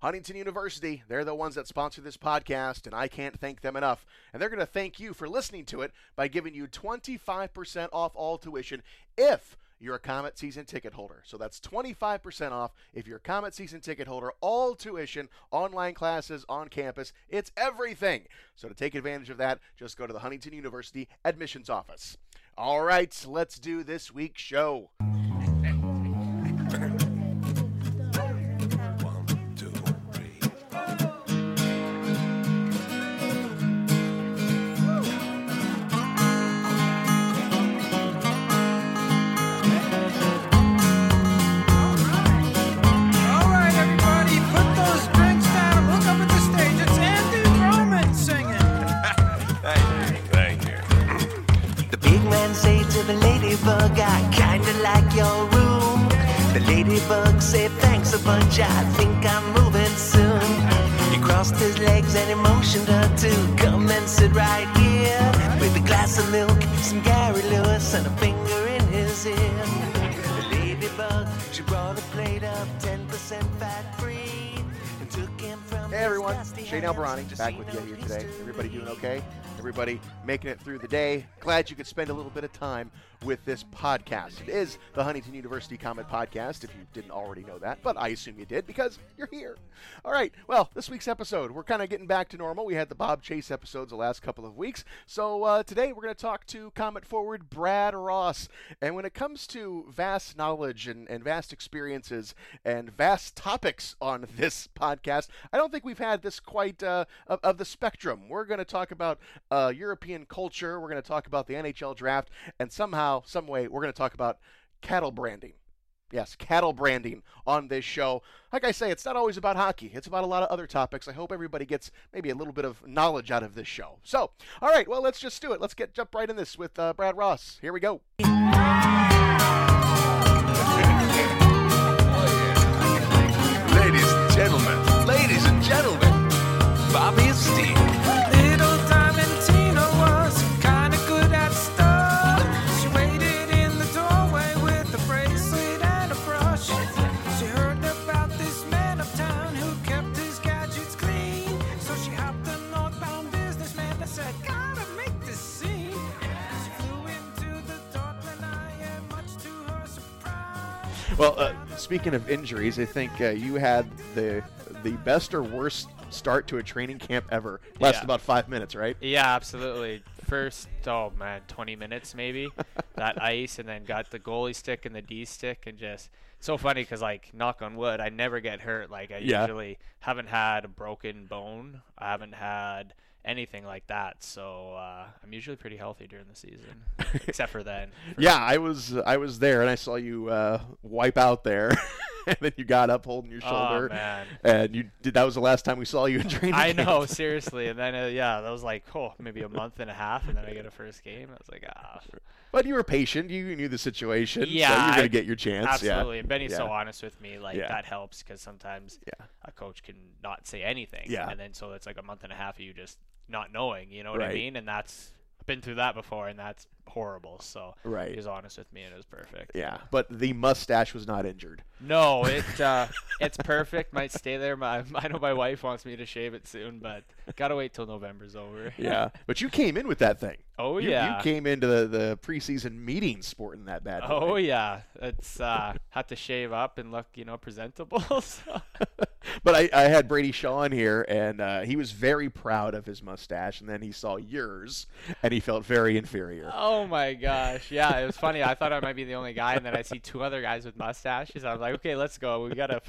Huntington University, they're the ones that sponsor this podcast, and I can't thank them enough. And they're going to thank you for listening to it by giving you 25% off all tuition if you're a Comet season ticket holder. So that's 25% off if you're a Comet season ticket holder. All tuition, online classes, on campus, it's everything. So to take advantage of that, just go to the Huntington University admissions office. All right, let's do this week's show. The ladybug, I kinda like your room. The ladybug said thanks a bunch, I think I'm moving soon. He crossed his legs and he motioned her to come and sit right here, with a glass of milk, some Gary Lewis, and a finger in his ear. The ladybug, she brought a plate of 10% fat-free and took him from. Hey everyone, Shane Albarani back with you here today. Everybody doing okay? Everybody making it through the day. Glad you could spend a little bit of time with this podcast. It is the Huntington University Comet Podcast, if you didn't already know that, but I assume you did because you're here. All right, well, this week's episode, we're kind of getting back to normal. We had the Bob Chase episodes the last couple of weeks, so today we're going to talk to Comet forward Brad Ross. And when it comes to vast knowledge and vast experiences and vast topics on this podcast, I don't think we've had this quite of the spectrum. We're going to talk about European culture, we're going to talk about the NHL draft, and somehow, some way, we're going to talk about cattle branding. Yes, cattle branding on this show. Like I say, it's not always about hockey. It's about a lot of other topics. I hope everybody gets maybe a little bit of knowledge out of this show. So, all right, well, let's just do it. Let's jump right in this with Brad Ross. Here we go. Ladies and gentlemen, Bobby and Steve. Well, speaking of injuries, I think you had the best or worst start to a training camp ever. Lasted about 5 minutes, right? Yeah, absolutely. First, 20 minutes maybe. That ice, and then got the goalie stick and the D stick, and just so funny because, like, knock on wood, I never get hurt. Like, I usually haven't had a broken bone. I haven't had anything like that, so I'm usually pretty healthy during the season, except for then. I was there, and I saw you wipe out there, and then you got up holding your shoulder. Oh, man. And you did. That was the last time we saw you in training camp. Know, seriously. And then that was like maybe a month and a half, and then I get a first game. I was like, But you were patient. You knew the situation. Yeah, so you're gonna get your chance. Absolutely. Yeah. And Benny's so honest with me. Like that helps because sometimes a coach can not say anything. Yeah. And then so it's like a month and a half of you just not knowing, you know what I mean? And that's, I've been through that before, and that's horrible. So he was honest with me, and it was perfect. Yeah, but the mustache was not injured. No, it's perfect. Might stay there. I know my wife wants me to shave it soon, but gotta wait till November's over. Yeah, but you came in with that thing. Oh, you came into the preseason meeting sporting that bad boy. Oh, yeah. It's had to shave up and look, presentable. So. But I had Brady Shaw in here, and he was very proud of his mustache, and then he saw yours, and he felt very inferior. Oh, my gosh. Yeah, it was funny. I thought I might be the only guy, and then I see two other guys with mustaches. I was like, okay, let's go. We got a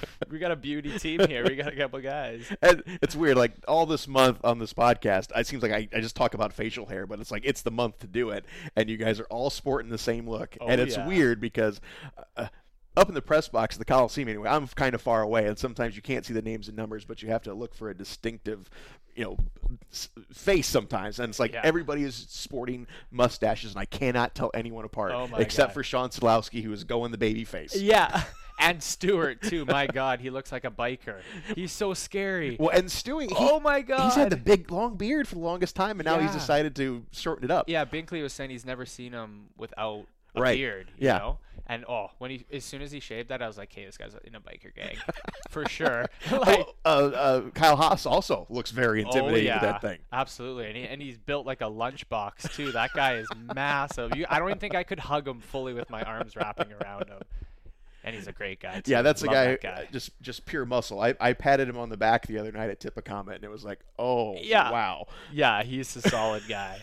beauty team here. We got a couple guys. And it's weird. Like, all this month on this podcast, it seems like I just talk about facial hair, but it's like it's the month to do it, and you guys are all sporting the same look. Oh, and it's weird because up in the press box of the Coliseum, anyway, I'm kind of far away, and sometimes you can't see the names and numbers, but you have to look for a distinctive, face sometimes. And it's like everybody is sporting mustaches, and I cannot tell anyone apart except for Sean Slavsky, who is going the baby face. Yeah. And Stewart, too. My God, he looks like a biker. He's so scary. Well, and Stewie, he's had the big, long beard for the longest time, and now he's decided to shorten it up. Yeah, Binkley was saying he's never seen him without a beard, you know? And when as soon as he shaved that, I was like, hey, this guy's in a biker gang for sure. Like, Kyle Haas also looks very intimidating with that thing. Absolutely. And he's built like a lunchbox too. That guy is massive. I don't even think I could hug him fully with my arms wrapping around him. And he's a great guy too. Yeah, that's that guy. Just pure muscle. I patted him on the back the other night at Tippecanoe, and it was like, wow. Yeah, he's a solid guy.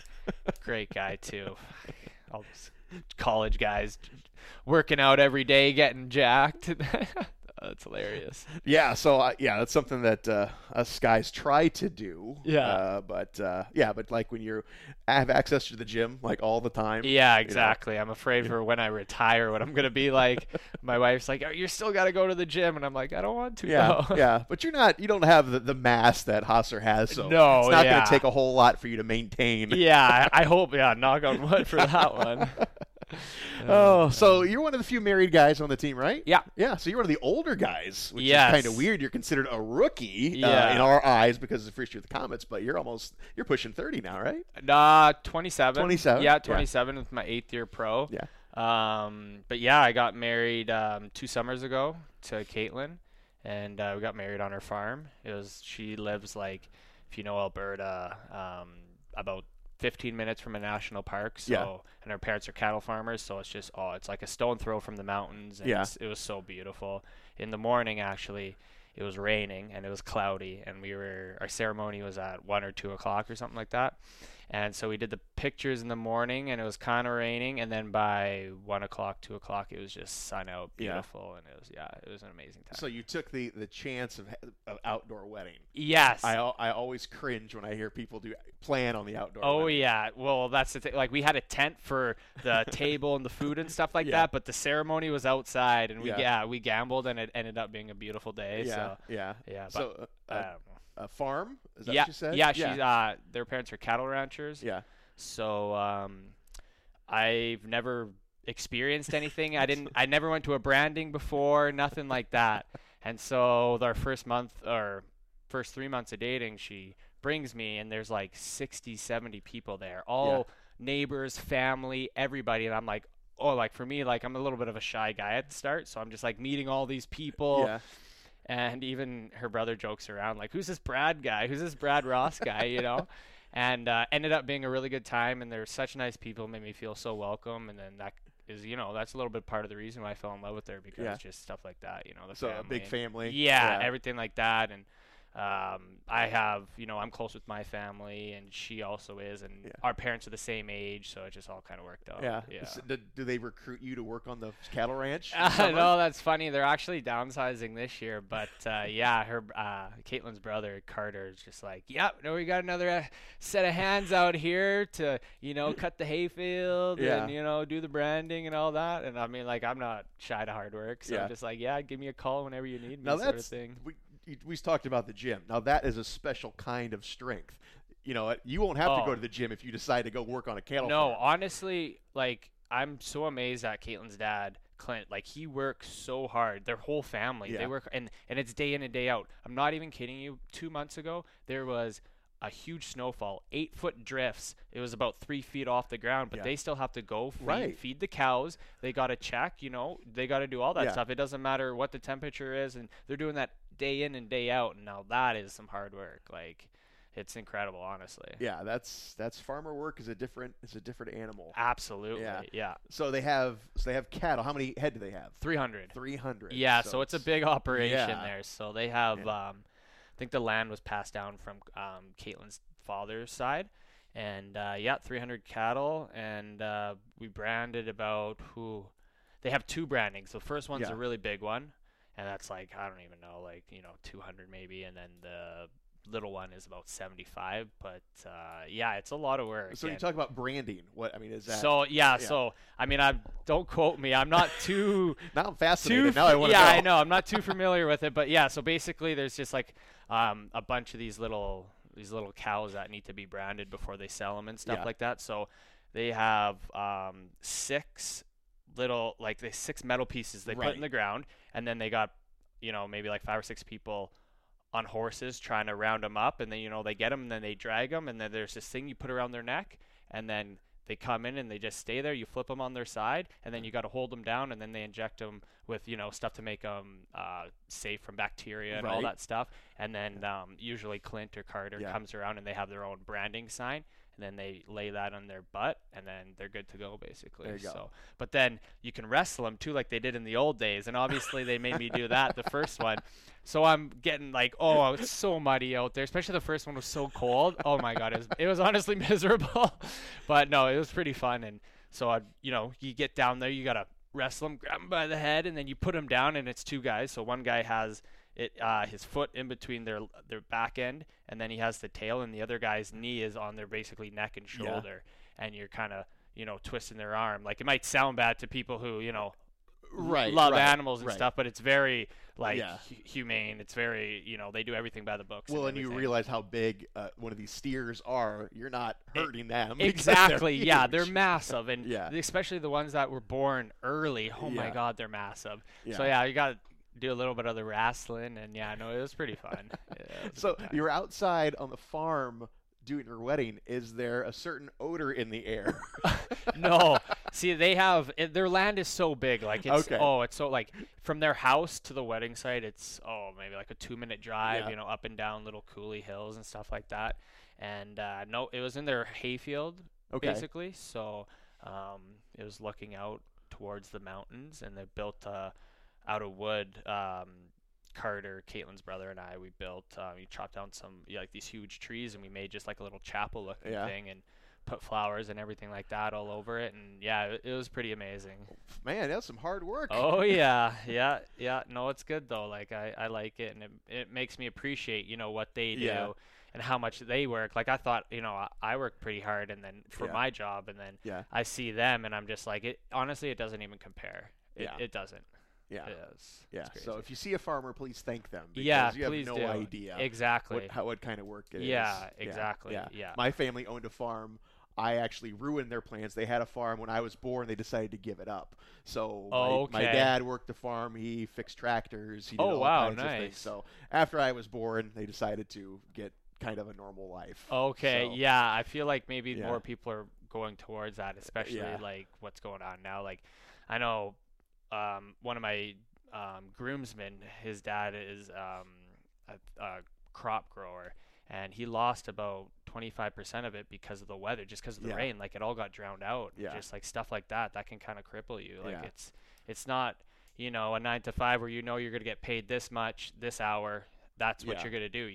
Great guy too. All those college guys working out every day, getting jacked. That's hilarious. Yeah, so that's something that us guys try to do. Yeah. But like when I have access to the gym like all the time. Yeah, exactly. You know? I'm afraid for when I retire, what I'm gonna be like. My wife's like, "Oh, you still gotta go to the gym," and I'm like, "I don't want to." Yeah, though. Yeah. But you don't have the mass that Hosser has, so it's not gonna take a whole lot for you to maintain. Yeah, I hope. Yeah, knock on wood for that one. So you're one of the few married guys on the team, right? Yeah. Yeah, so you're one of the older guys, which is kind of weird. You're considered a rookie in our eyes because of the first year with the Comets, but you're pushing 30 now, right? 27. Yeah, 27 with my 8th year pro. Yeah. I got married 2 summers ago to Caitlin, and we got married on her farm. She lives like, if you know Alberta, about 15 minutes from a national park, and our parents are cattle farmers, so it's just it's like a stone throw from the mountains, and it was so beautiful. In the morning, actually, it was raining and it was cloudy, and our ceremony was at 1 or 2 o'clock or something like that, and so we did the pictures in the morning, and it was kind of raining, and then by 1 o'clock, 2 o'clock, it was just sun out, beautiful, and it was an amazing time. So you took the chance of outdoor wedding. Yes. I always cringe when I hear people plan on the outdoor. Wedding. Yeah, well that's the thing. Like we had a tent for the table and the food and stuff like that, but the ceremony was outside, and we gambled, and it ended up being a beautiful day. Yeah. So, yeah. So I don't know. A farm? Is that what you said? Yeah, she's their parents are cattle ranchers. Yeah. So I've never experienced anything. I never went to a branding before, nothing like that. And so our first 3 months of dating, she brings me, and there's like 60, 70 people there. All neighbors, family, everybody, and I'm like, for me, like I'm a little bit of a shy guy at the start, so I'm just like meeting all these people. Yeah. And even her brother jokes around, like, who's this Brad guy? Who's this Brad Ross guy, you know? And ended up being a really good time, and they're such nice people, made me feel so welcome. And then that is, that's a little bit part of the reason why I fell in love with her, because just stuff like that, So family. A big family. Yeah, everything like that. And I have, I'm close with my family, and she also is, and our parents are the same age, so it just all kind of worked out. Yeah. So do they recruit you to work on the cattle ranch? No, that's funny. They're actually downsizing this year, but her Caitlin's brother Carter is just like, we got another set of hands out here to cut the hayfield and do the branding and all that. And I mean, like, I'm not shy to hard work, so I'm just like, give me a call whenever you need me, sort of thing. We talked about the gym. Now, that is a special kind of strength. You won't have to go to the gym if you decide to go work on a cattle farm. No, honestly, like, I'm so amazed at Caitlin's dad, Clint. Like, he works so hard. Their whole family, they work, and it's day in and day out. I'm not even kidding you. 2 months ago, there was a huge snowfall, 8-foot drifts. It was about 3 feet off the ground, but they still have to go feed the cows. They got to check, they got to do all that stuff. It doesn't matter what the temperature is, and they're doing that day in and day out. And now that is some hard work. Like, it's incredible, honestly. Yeah, that's farmer work is a different animal. Absolutely. Yeah. So they have cattle. How many head do they have? 300. 300. Yeah, so it's a big operation there. So they have I think the land was passed down from Caitlin's father's side, and 300 cattle, and we branded about they have 2 brandings. The first one's a really big one, and that's like, I don't even know, like 200 maybe, and then the little one is about 75, but it's a lot of work. So you talk about branding. What I mean is that. So so I mean, I don't quote me. I'm not too. Now I'm fascinated. Now I want to know. Yeah, I know. I'm not too familiar with it, but So basically, there's just like a bunch of these little cows that need to be branded before they sell them and stuff like that. So they have 6 metal pieces they put in the ground, and then they got maybe like 5 or 6 people on horses trying to round them up, and then they get them, and then they drag them, and then there's this thing you put around their neck, and then They come in and they just stay there. You flip them on their side, and then you got to hold them down, and then they inject them with, you know, stuff to make them safe from bacteria and all that stuff. And then usually Clint or Carter comes around, and they have their own branding sign, and then they lay that on their butt, and then they're good to go, basically. There you go. But then you can wrestle them, too, like they did in the old days. And obviously they made me do that, the first one. So I'm getting like, oh, it's so muddy out there, especially the first one was so cold. Oh, my God. It was honestly miserable. But, no, it was pretty fun. And so, you get down there, you got to wrestle them, grab them by the head, and then you put them down, and it's two guys. So one guy has his foot in between their back end, and then he has the tail, and the other guy's knee is on their basically neck and shoulder. Yeah. And you're kind of, twisting their arm. Like, it might sound bad to people who, love animals and stuff, but it's very humane. It's very, they do everything by the books. Well, and you realize how big one of these steers are. You're not hurting them. Exactly. They're massive, and especially the ones that were born early. Oh my God, they're massive. Yeah. So you got to do a little bit of the wrestling, and it was pretty fun. So you're outside on the farm doing your wedding. Is there a certain odor in the air? No. See, they have their land is so big, like it's it's so, like, from their house to the wedding site, it's maybe like a 2-minute drive, up and down little coulee hills and stuff like that. And it was in their hayfield, basically. So it was looking out towards the mountains, and they built out of wood. Carter, Caitlin's brother, and I, we built, we chopped down some, these huge trees, and we made just like a little chapel looking thing, and put flowers and everything like that all over it. And it was pretty amazing. Man, that's some hard work. Oh yeah. No, it's good though. Like I like it, and it makes me appreciate, what they do and how much they work. Like I thought, I work pretty hard and then for my job, and then I see them, and I'm just like, it honestly, it doesn't even compare. It doesn't. Yeah. It is. Yeah. So if you see a farmer, please thank them. Because you have no idea exactly what kind of work it is. Yeah. Exactly. Yeah. My family owned a farm. I actually ruined their plans. They had a farm when I was born. They decided to give it up. So my dad worked the farm. He fixed tractors. He did all kinds of things. So after I was born, they decided to get kind of a normal life. Okay. So, I feel like maybe more people are going towards that, especially like what's going on now. Like I know. One of my groomsmen, his dad is a crop grower, and he lost about 25% of it because of the weather, just because of the rain. Like it all got drowned out. Yeah. Just like stuff like that can kind of cripple you. Like it's not, a 9-to-5 where you're going to get paid this much, this hour. That's what you're going to do.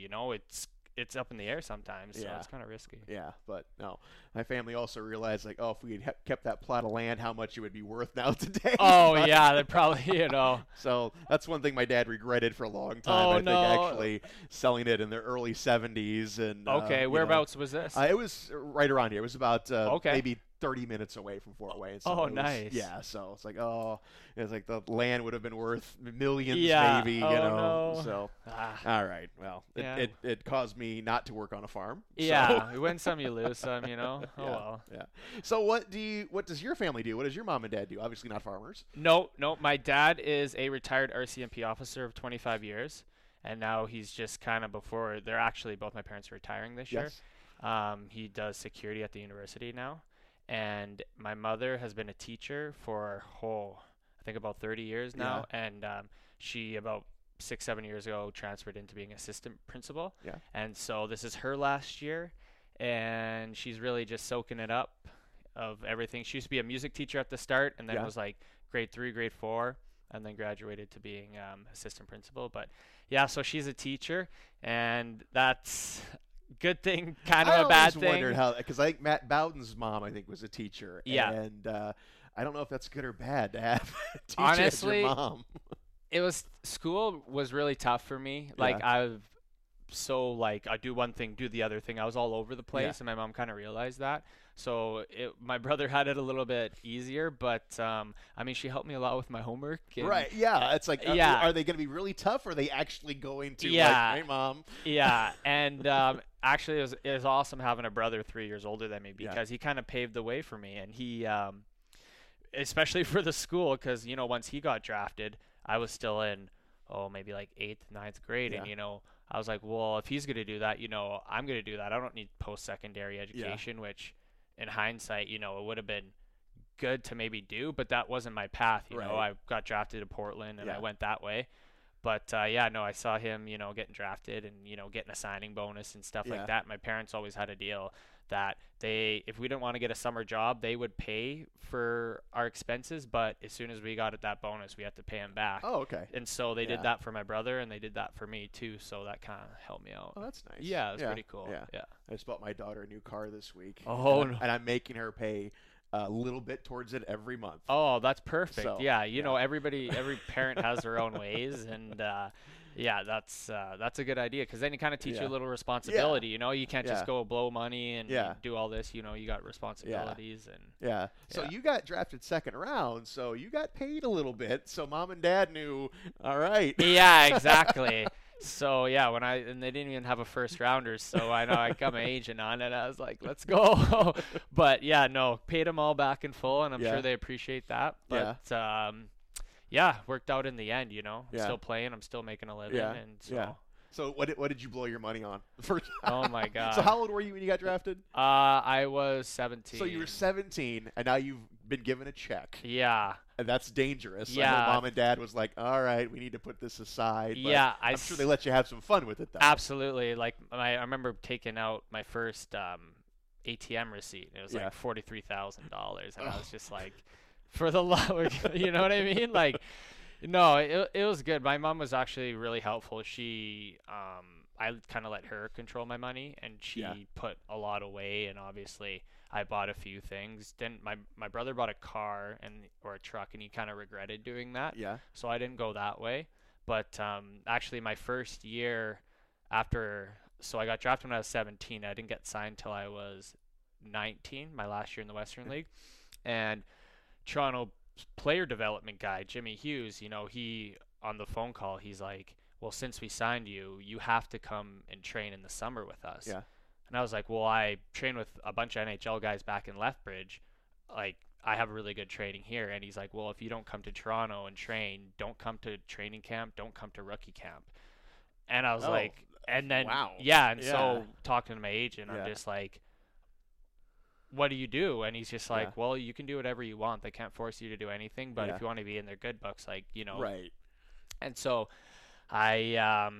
It's up in the air sometimes, so it's kind of risky. Yeah, but no. My family also realized, like, if we had kept that plot of land, how much it would be worth now today. Oh, they're probably, So that's one thing my dad regretted for a long time, I think, actually selling it in the early 70s. And whereabouts was this? It was right around here. It was about maybe 30 minutes away from Fort Wayne. So nice. Yeah, so it's like, the land would have been worth millions maybe, No. So, all right. Well, it caused me not to work on a farm. Yeah, so. Win some, you lose some, Oh, well. Yeah. So what does your family do? What does your mom and dad do? Obviously not farmers. No. My dad is a retired RCMP officer of 25 years, and now he's just kind of they're actually both my parents are retiring this year. He does security at the university now. And my mother has been a teacher for, I think about 30 years now. Yeah. And she, about 6-7 years ago, transferred into being assistant principal. Yeah. And so this is her last year. And she's really just soaking it up of everything. She used to be a music teacher at the start. And then it was like grade 3, grade 4. And then graduated to being assistant principal. But, so she's a teacher. And that's... good thing, kind of a bad thing. I always wondered how, because I think Matt Bowden's mom, I think, was a teacher. Yeah. And I don't know if that's good or bad to have a teacher as your mom. It was, school was really tough for me. Like, I do one thing, do the other thing. I was all over the place, and my mom kind of realized that. So my brother had it a little bit easier, but she helped me a lot with my homework. And, it's like, are they going to be really tough? Or are they actually going to like, hey, mom? Yeah, and actually it was awesome having a brother 3 years older than me because he kind of paved the way for me. And he, especially for the school, because, once he got drafted, I was still in, maybe like 8th, 9th grade. Yeah. And, I was like, well, if he's going to do that, I'm going to do that. I don't need post-secondary education, which in hindsight, you know, it would have been good to maybe do, but that wasn't my path. You know, I got drafted to Portland and I went that way. But, yeah, no, I saw him, you know, getting drafted and, you know, getting a signing bonus and stuff like that. My parents always had a deal that they, if we didn't want to get a summer job, they would pay for our expenses. But as soon as we got that bonus, we had to pay him back. Oh, okay. And so they did that for my brother and they did that for me too. So that kind of helped me out. Oh, that's nice. Yeah, it was pretty cool. Yeah. I just bought my daughter a new car this week. Oh, and I'm making her pay a little bit towards it every month. Oh, that's perfect. So, yeah. You know, every parent has their own ways. And, yeah, that's a good idea. 'Cause then you kind of teach you a little responsibility, you know, you can't just go blow money and do all this, you know, you got responsibilities and So you got drafted second round. So you got paid a little bit. So mom and dad knew. All right. Yeah, exactly. So yeah, when they didn't even have a first rounder, so I know I got my agent on and I was like, let's go. But yeah, no, paid them all back in full, and I'm sure they appreciate that. But worked out in the end, you know. I'm still playing, I'm still making a living, and so. Yeah. So what did you blow your money on? First. Oh my God. So how old were you when you got drafted? I was 17. So you were 17, and now you've been given a check. Yeah. And that's dangerous. Yeah. I know mom and dad was like, all right, we need to put this aside. But yeah. I'm sure they let you have some fun with it though. Absolutely. Like I remember taking out my first ATM receipt. And it was like $43,000, and I was just like, for the love, you know what I mean? Like. No, it was good. My mom was actually really helpful. She, I kind of let her control my money, and she put a lot away. And obviously, I bought a few things. Then my brother bought a car or a truck, and he kind of regretted doing that. Yeah. So I didn't go that way. But actually, my first year after, so I got drafted when I was 17. I didn't get signed till I was 19. My last year in the Western League, and Toronto player development guy Jimmy Hughes, you know, he on the phone call, he's like, well, since we signed you, you have to come and train in the summer with us. Yeah. And I was like, well, I train with a bunch of NHL guys back in Lethbridge. Like, I have really good training here. And he's like, well, if you don't come to Toronto and train, don't come to training camp, don't come to rookie camp. And I was like, and then so talking to my agent, I'm just like, what do you do? And he's just like, well, you can do whatever you want. They can't force you to do anything, but if you want to be in their good books, like, you know. Right. And so I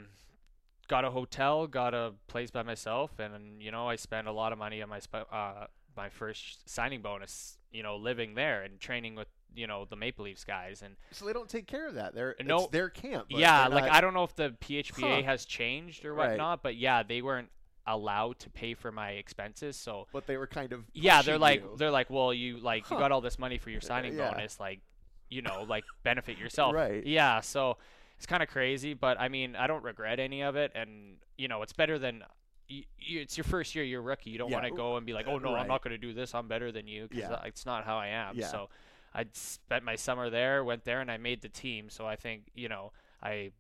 got a hotel, got a place by myself, and, you know, I spent a lot of money on my first signing bonus, you know, living there and training with, you know, the Maple Leafs guys. And so they don't take care of that. It's their camp. Yeah, like, I don't know if the PHBA has changed or whatnot, but, yeah, they weren't allowed to pay for my expenses, so. But they were kind of. Yeah, they're like, well, you like you got all this money for your signing bonus, like, you know, like benefit yourself. Right. Yeah, so it's kind of crazy, but I mean, I don't regret any of it, and you know, it's better than. It's your first year, you're a rookie. You don't want to go and be like, oh no, I'm not going to do this. I'm better than you, because it's not how I am. Yeah. So, I spent my summer there, went there, and I made the team. So I think, you know, I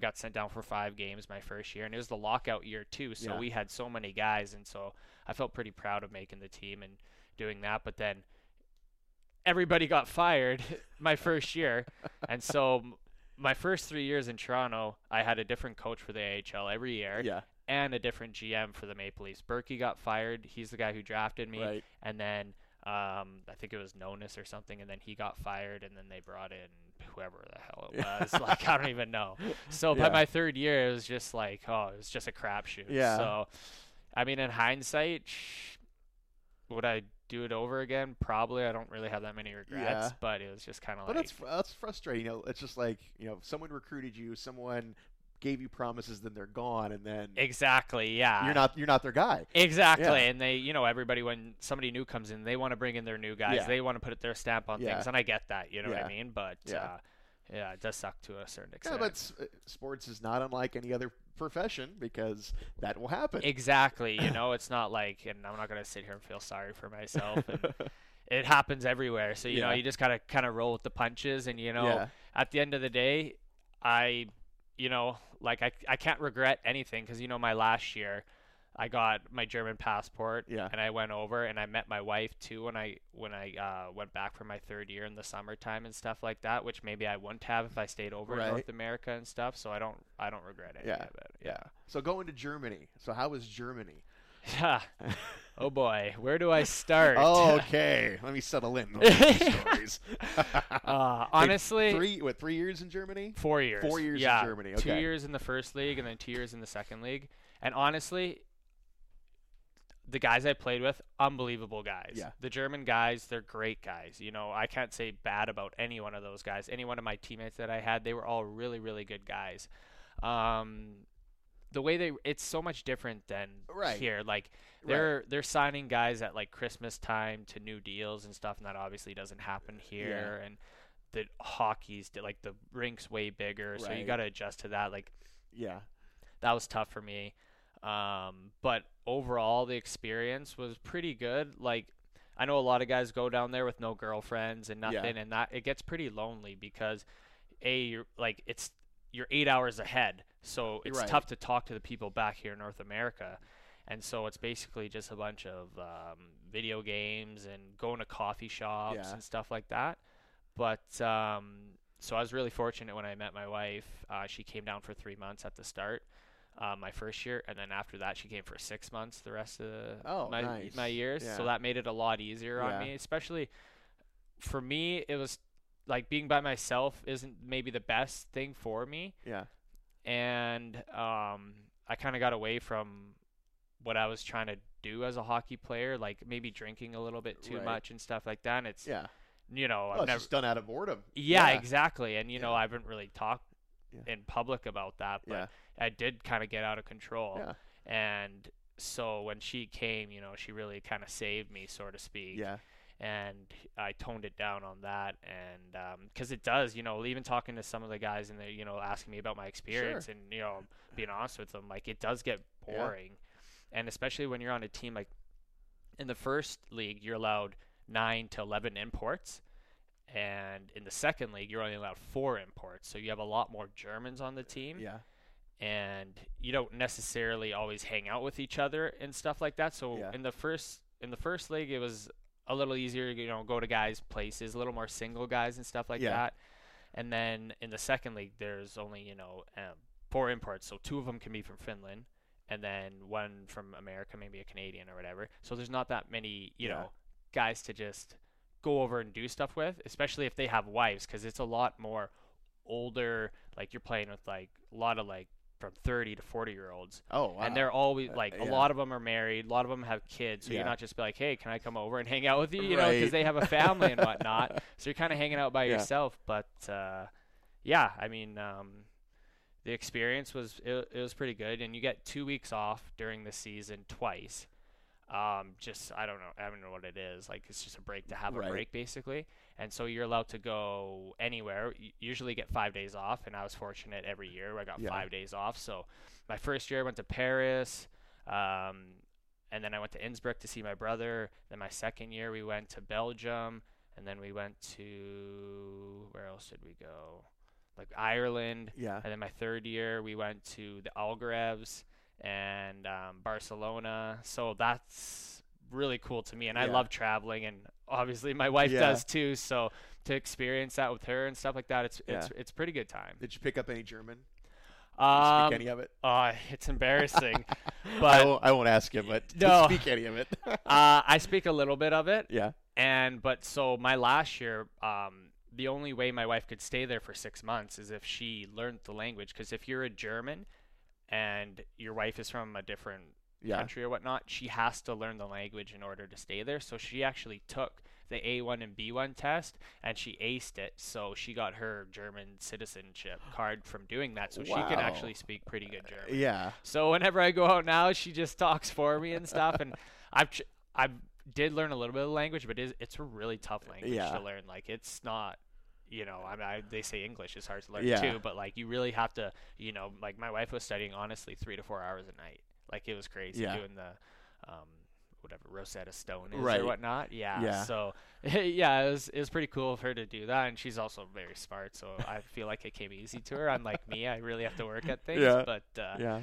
got sent down for 5 games my first year, and it was the lockout year too, so we had so many guys, and so I felt pretty proud of making the team and doing that. But then everybody got fired my first year, and so my first 3 years in Toronto, I had a different coach for the AHL every year, and a different GM for the Maple Leafs. Berkey got fired. He's the guy who drafted me, and then I think it was Nonis or something, and then he got fired, and then they brought in whoever the hell it was. Like, I don't even know. So by my 3rd year, it was just like, oh, it was just a crapshoot. Yeah. So, I mean, in hindsight, would I do it over again? Probably. I don't really have that many regrets, but it was just kind of like. But that's frustrating. You know, it's just like, you know, someone recruited you, someone gave you promises, then they're gone, and then you're not their guy. Exactly. And they, you know, everybody, when somebody new comes in, they want to bring in their new guys, they want to put their stamp on things, and I get that, you know what I mean, but it does suck to a certain extent. Yeah, but sports is not unlike any other profession, because that will happen. Exactly. You know, it's not like, and I'm not going to sit here and feel sorry for myself, and it happens everywhere, so you know, you just gotta kind of roll with the punches, and you know, at the end of the day, you know, like I can't regret anything, because, you know, my last year I got my German passport and I went over and I met my wife too when I went back for my 3rd year in the summertime and stuff like that, which maybe I wouldn't have if I stayed over in North America and stuff. So I don't regret any of it. Yeah. So going to Germany. So how was Germany? Oh boy, where do I start? Okay, let me settle in. Stories. Honestly, three years in Germany? 4 years. 4 years in Germany. Okay. 2 years in the first league and then 2 years in the second league. And honestly, the guys I played with, unbelievable guys. Yeah. The German guys, they're great guys. You know, I can't say bad about any one of those guys. Any one of my teammates that I had, they were all really, really good guys. The way it's so much different than here. Like they're signing guys at like Christmas time to new deals and stuff, and that obviously doesn't happen here. Yeah. And the hockey's like the rink's way bigger, so you got to adjust to that. Like, yeah, that was tough for me. But overall, the experience was pretty good. Like, I know a lot of guys go down there with no girlfriends and nothing, and that it gets pretty lonely because you're like you're 8 hours ahead. So it's tough to talk to the people back here in North America. And so it's basically just a bunch of video games and going to coffee shops and stuff like that. But so I was really fortunate when I met my wife. She came down for 3 months at the start, my first year. And then after that, she came for 6 months the rest of my years. Yeah. So that made it a lot easier on me. Especially for me, it was like being by myself isn't maybe the best thing for me. Yeah. And I kind of got away from what I was trying to do as a hockey player, like maybe drinking a little bit too much and stuff like that. And it's, you know, I've never just done out of boredom. Yeah, exactly. And, you know, I haven't really talked in public about that, but I did kind of get out of control. Yeah. And so when she came, you know, she really kind of saved me, so to speak. Yeah. And I toned it down on that, and because it does, you know, even talking to some of the guys and they're, you know, asking me about my experience and, you know, being honest with them, like it does get boring. And especially when you're on a team, like in the first league, you're allowed 9 to 11 imports. And in the second league, you're only allowed 4 imports. So you have a lot more Germans on the team. Yeah. And you don't necessarily always hang out with each other and stuff like that. So in the first league, it was a little easier, you know, go to guys' places, a little more single guys and stuff like that. And then in the second league, there's only, you know, 4 imports. So 2 of them can be from Finland and then 1 from America, maybe a Canadian or whatever. So there's not that many, you know, guys to just go over and do stuff with, especially if they have wives, because it's a lot more older, like you're playing with like a lot of like from 30 to 40-year-olds. Oh, wow. And they're always like a lot of them are married, a lot of them have kids, so you're not just be like, hey, can I come over and hang out with you, you know, because they have a family and whatnot. So you're kind of hanging out by yourself. But I mean, the experience was it was pretty good, and you get 2 weeks off during the season twice. Just I don't know what it is, like it's just a break to have a break basically. And so you're allowed to go anywhere. You usually get 5 days off, and I was fortunate every year where I got 5 days off. So my first year I went to Paris, and then I went to Innsbruck to see my brother. Then my second year we went to Belgium, and then we went to, where else did we go, like Ireland, and then my third year we went to the Algarves and Barcelona. So that's really cool to me, and I love traveling, and obviously my wife does too, so to experience that with her and stuff like that, it's pretty good time. Did you pick up any German? Speak any of it? It's embarrassing. But I won't ask him, but no, speak any of it? I speak a little bit of it, but so my last year, the only way my wife could stay there for 6 months is if she learned the language, because if you're a German and your wife is from a different country or whatnot, she has to learn the language in order to stay there. So she actually took the A1 and B1 test, and she aced it. So she got her German citizenship card from doing that. So she can actually speak pretty good German. Yeah. So whenever I go out now, she just talks for me and stuff. And I did learn a little bit of the language, but it's a really tough language to learn. Like, it's not, you know, I mean, they say English is hard to learn too, but like you really have to, you know, like my wife was studying honestly 3 to 4 hours a night. Like it was crazy doing the, whatever Rosetta Stone is or whatnot. Yeah. So it was pretty cool of her to do that. And she's also very smart, so I feel like it came easy to her. Unlike me, I really have to work at things, but no,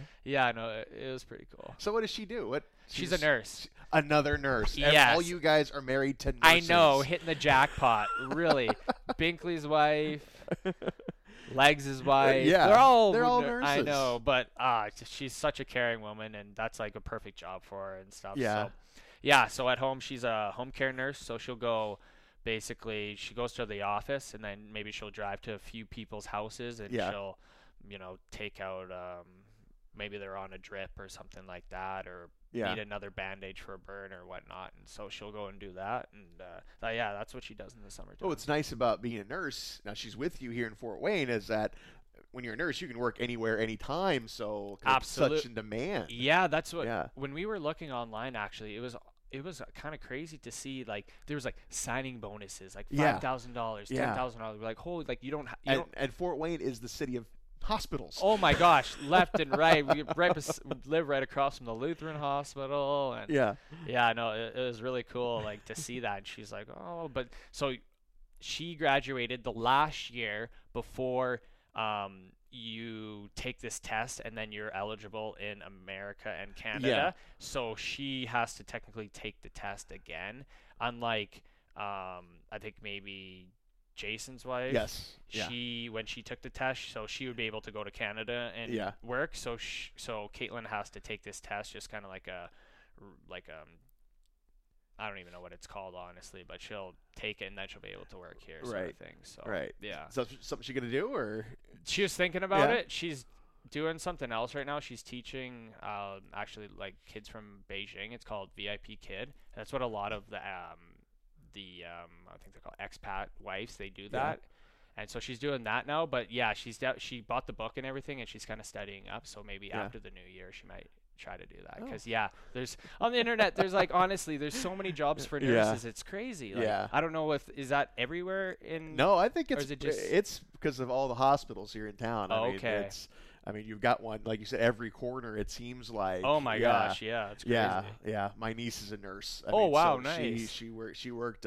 it was pretty cool. So what does she do? She's a nurse. Another nurse. Yes. And all you guys are married to nurses. I know, hitting the jackpot, really. Binkley's wife. Legs is white. Yeah, they're all nurses. I know, but she's such a caring woman, and that's like a perfect job for her and stuff. Yeah. So, yeah. So at home, she's a home care nurse, so she'll go. Basically, she goes to the office, and then maybe she'll drive to a few people's houses, and she'll, take out. Maybe they're on a drip or something like that, or need another bandage for a burn or whatnot. And so she'll go and do that. And that's what she does in the summertime. Well, what's nice about being a nurse, now she's with you here in Fort Wayne, is that when you're a nurse, you can work anywhere, anytime. So it's such in demand. Yeah, that's what. Yeah. When we were looking online, actually, it was kind of crazy to see, like, there was, like, signing bonuses, like $5,000, $10,000. We're like, holy, like, And Fort Wayne is the city of hospitals. Oh, my gosh. Left and right. We live right across from the Lutheran hospital. And yeah, no, it was really cool, like, to see that. And she's like, oh. But so she graduated the last year before you take this test, and then you're eligible in America and Canada. Yeah. So she has to technically take the test again. Unlike, I think maybe Jason's wife. Yes. When she took the test, so she would be able to go to Canada and work. So so Caitlin has to take this test, just kind of like a I don't even know what it's called, honestly, but she'll take it and then she'll be able to work here, sort of thing. So, right. Yeah. So something she's going to do, or? She was thinking about it. She's doing something else right now. She's teaching, actually, like, kids from Beijing. It's called VIP Kid. That's what a lot of the I think they're called expat wives, they do that. And so she's doing that now. But, yeah, she bought the book and everything, and she's kind of studying up. So maybe after the new year she might try to do that, because there's on the internet, there's like, honestly, there's so many jobs for nurses, it's crazy. Like, I don't know if is that everywhere in. No, I think it's because of all the hospitals here in town. I mean, you've got one, like you said, every corner, it seems like. Oh my gosh, it's crazy. Yeah, my niece is a nurse. Wow, so nice. She worked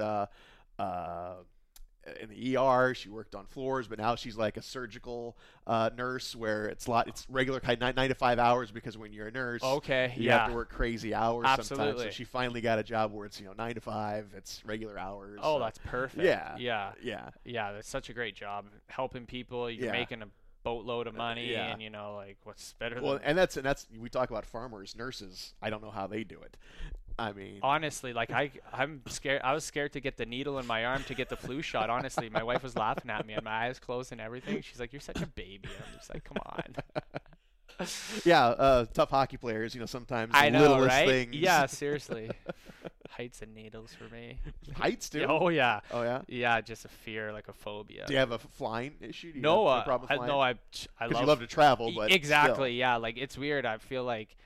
in the ER, she worked on floors, but now she's like a surgical nurse, where it's regular kind of 9 to 5 hours, because when you're a nurse, you have to work crazy hours sometimes. So she finally got a job where it's 9 to 5, it's regular hours. Oh, so that's perfect. Yeah. That's such a great job, helping people. You're making a boatload of money, and like, what's better? Well, and that's we talk about farmers, nurses. I don't know how they do it. I mean, honestly, like I'm scared. I was scared to get the needle in my arm to get the flu shot. Honestly, my wife was laughing at me, and my eyes closed and everything. She's like, "You're such a baby." I'm just like, "Come on." Tough hockey players. Sometimes I know, littlest things. Yeah, seriously. Heights and needles for me. Heights, dude. Oh yeah. Yeah, just a fear, like a phobia. Do you have a flying issue? No, no. I love. You love to travel, but exactly. Still. Yeah, like it's weird. I feel like.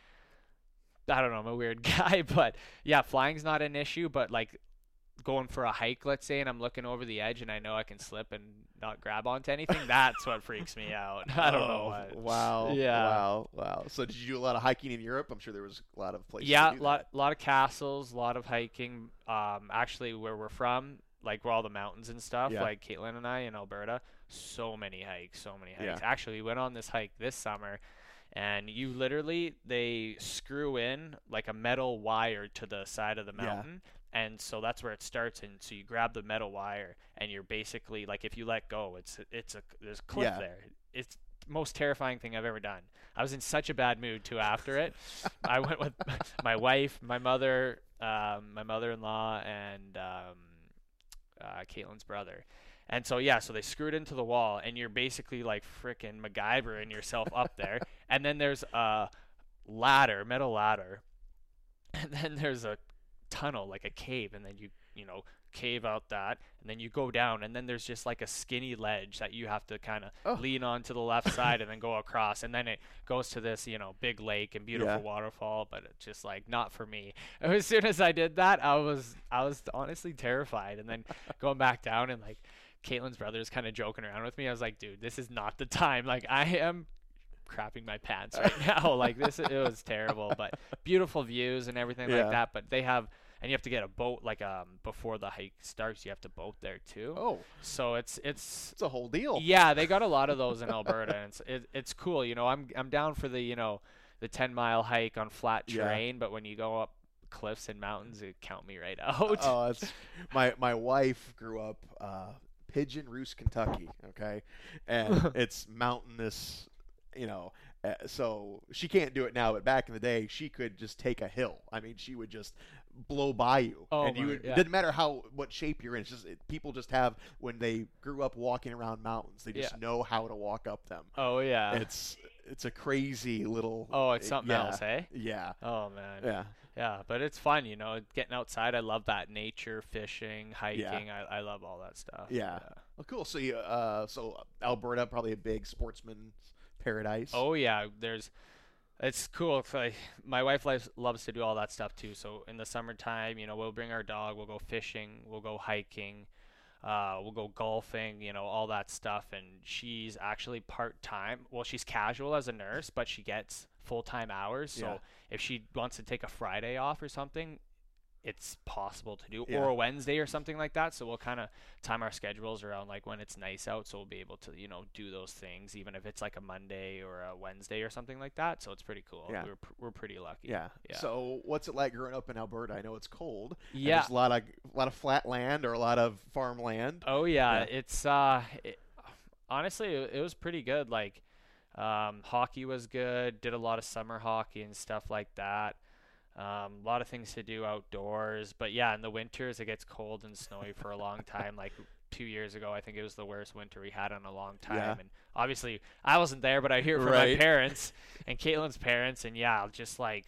I don't know, I'm a weird guy, but yeah, flying's not an issue, but like going for a hike, let's say, and I'm looking over the edge and I know I can slip and not grab onto anything, that's what freaks me out. I don't know what. Wow. Yeah. Wow. So did you do a lot of hiking in Europe? I'm sure there was a lot of places. Yeah, a lot of castles, a lot of hiking. Actually, where we're from, like where all the mountains and stuff, like Caitlin and I in Alberta, so many hikes. Yeah. Actually, we went on this hike this summer. And you literally, they screw in like a metal wire to the side of the mountain. Yeah. And so that's where it starts. And so you grab the metal wire, and you're basically like, if you let go, there's a cliff there. It's the most terrifying thing I've ever done. I was in such a bad mood too after it. I went with my wife, my mother, my mother-in-law, and Caitlin's brother. And so, so they screwed into the wall, and you're basically like frickin' MacGyvering yourself up there. And then there's a metal ladder. And then there's a tunnel, like a cave. And then you cave out that. And then you go down. And then there's just like a skinny ledge that you have to kind of lean on to the left side and then go across. And then it goes to this, big lake and beautiful waterfall. But it's just like not for me. And as soon as I did that, I was honestly terrified. And then going back down and like, Caitlin's brother is kind of joking around with me. I was like, dude, this is not the time. Like, I am crapping my pants right now. Like, it was terrible, but beautiful views and everything like that. But they have, and you have to get a boat, like, before the hike starts, you have to boat there too. Oh. So it's a whole deal. Yeah. They got a lot of those in Alberta, and it's cool. I'm down for the, the 10-mile hike on flat terrain, but when you go up cliffs and mountains, it count me right out. Oh, my wife grew up, Pigeon Roost, Kentucky, okay? And it's mountainous, you know. So she can't do it now, but back in the day, she could just take a hill. I mean, she would just blow by you. Oh, and you would, yeah. Didn't matter what shape you're in. It's just people just have, when they grew up walking around mountains, they just know how to walk up them. Oh, yeah. It's a crazy little. Oh, it's something else, hey? Yeah. Oh, man. Yeah. Yeah, but it's fun, you know, getting outside. I love that nature, fishing, hiking. Yeah. I love all that stuff. Yeah. Well, cool. So, so Alberta, probably a big sportsman paradise. Oh yeah, it's cool. Like, my wife loves to do all that stuff too. So in the summertime, you know, we'll bring our dog, we'll go fishing, we'll go hiking, we'll go golfing, you know, all that stuff. And she's actually part-time. Well, she's casual as a nurse, but she gets full-time hours. So if she wants to take a Friday off or something, it's possible to do, or a Wednesday or something like that. So we'll kind of time our schedules around like when it's nice out. So we'll be able to, you know, do those things, even if it's like a Monday or a Wednesday or something like that. So it's pretty cool. Yeah. We're pretty lucky. Yeah. So what's it like growing up in Alberta? I know it's cold. Yeah. There's a lot of flat land or a lot of farmland. Oh yeah. It's, honestly, it was pretty good. Like, hockey was good. Did a lot of summer hockey and stuff like that. A lot of things to do outdoors, but in the winters it gets cold and snowy for a long time. Like 2 years ago, I think it was the worst winter we had in a long time. Yeah. And obviously I wasn't there, but I hear from my parents and Caitlin's parents, and just like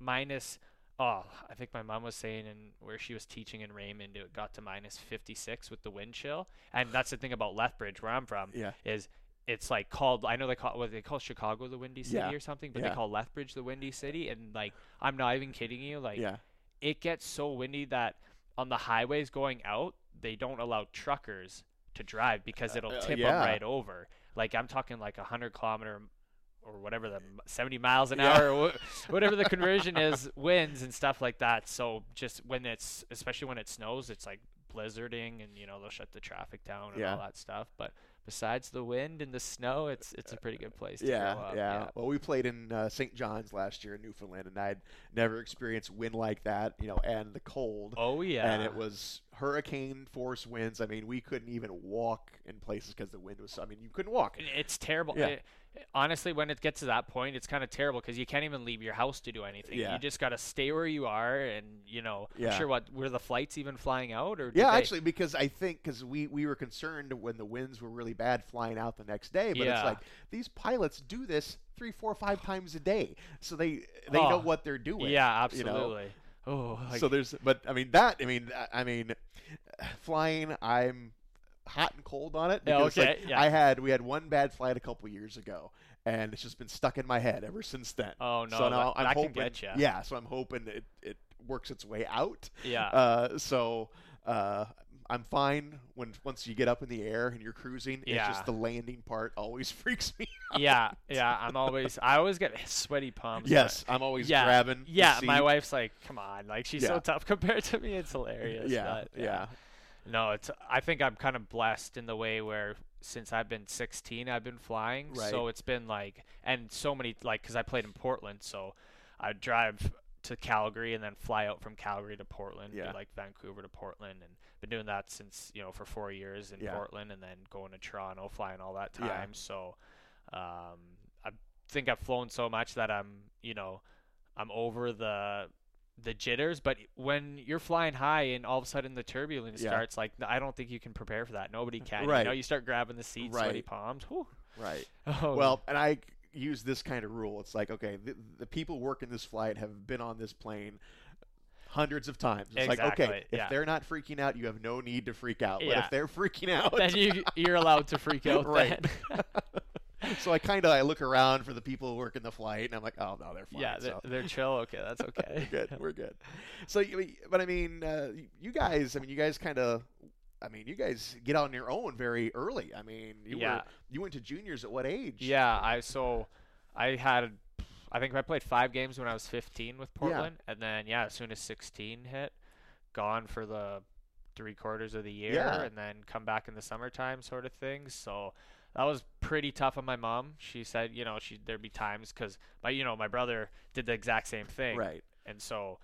minus, I think my mom was saying, and where she was teaching in Raymond, it got to minus 56 with the wind chill. And that's the thing about Lethbridge, where I'm from, is it's like called, I know they call Chicago the Windy City or something, but they call Lethbridge the Windy City. And like, I'm not even kidding you. Like it gets so windy that on the highways going out, they don't allow truckers to drive because it'll tip them right over. Like I'm talking like 100 kilometer or whatever, the 70 miles an hour, or whatever the conversion is, winds and stuff like that. So just especially when it snows, it's like blizzarding, and you know, they'll shut the traffic down and all that stuff. But besides the wind and the snow, it's a pretty good place to grow up. Yeah. Well, we played in St. John's last year in Newfoundland, and I'd never experienced wind like that, you know, and the cold. Oh, yeah. And it was hurricane force winds. I mean, we couldn't even walk in places because the wind was – I mean, you couldn't walk. It's terrible. Yeah. Honestly, when it gets to that point, it's kind of terrible because you can't even leave your house to do anything. Yeah. You just got to stay where you are, and, you know, I'm sure were the flights even flying out? Or actually, because I think we were concerned when the winds were really bad flying out the next day, but it's like these pilots do this 3, 4, 5 times a day, so they know what they're doing. Yeah, absolutely. You know? So there's, but I mean, flying, I'm hot and cold on it because we had one bad flight a couple years ago, and it's just been stuck in my head ever since then. Oh no, so now I'm hoping, can get you. Yeah, so I'm hoping it works its way out. Yeah. I'm fine once you get up in the air and you're cruising. Yeah. It's just the landing part always freaks me out. Yeah. I always get sweaty palms. Yes, I'm always grabbing. Yeah, my wife's like, come on, like she's so tough compared to me. It's hilarious. Yeah. No, I think I'm kind of blessed in the way where since I've been 16, I've been flying. Right. So it's been like, and so many, like, because I played in Portland, so I drive to Calgary and then fly out from Calgary to Portland, do like Vancouver to Portland, and been doing that since, you know, for 4 years in Portland, and then going to Toronto, flying all that time. Yeah. So I think I've flown so much that I'm over the jitters. But when you're flying high and all of a sudden the turbulence starts, like, I don't think you can prepare for that. Nobody can. Right. You know, you start grabbing the seats, sweaty palms. Whew. Right. Well, and I use this kind of rule. It's like, okay, the people working this flight have been on this plane hundreds of times. It's exactly. Like, okay, if they're not freaking out, you have no need to freak out. But if they're freaking out, then you're allowed to freak out. Right. So I look around for the people working the flight, and I'm like, oh no, they're fine. Yeah, they're chill. Okay, that's okay. We're good. So, but I mean, you guys get on your own very early. I mean, you went to juniors at what age? Yeah, I think I played 5 games when I was 15 with Portland, and then as soon as 16 hit, gone for the 3/4 of the year, and then come back in the summertime, sort of thing. So that was pretty tough on my mom. She said, you know, there'd be times because my brother did the exact same thing, right? And so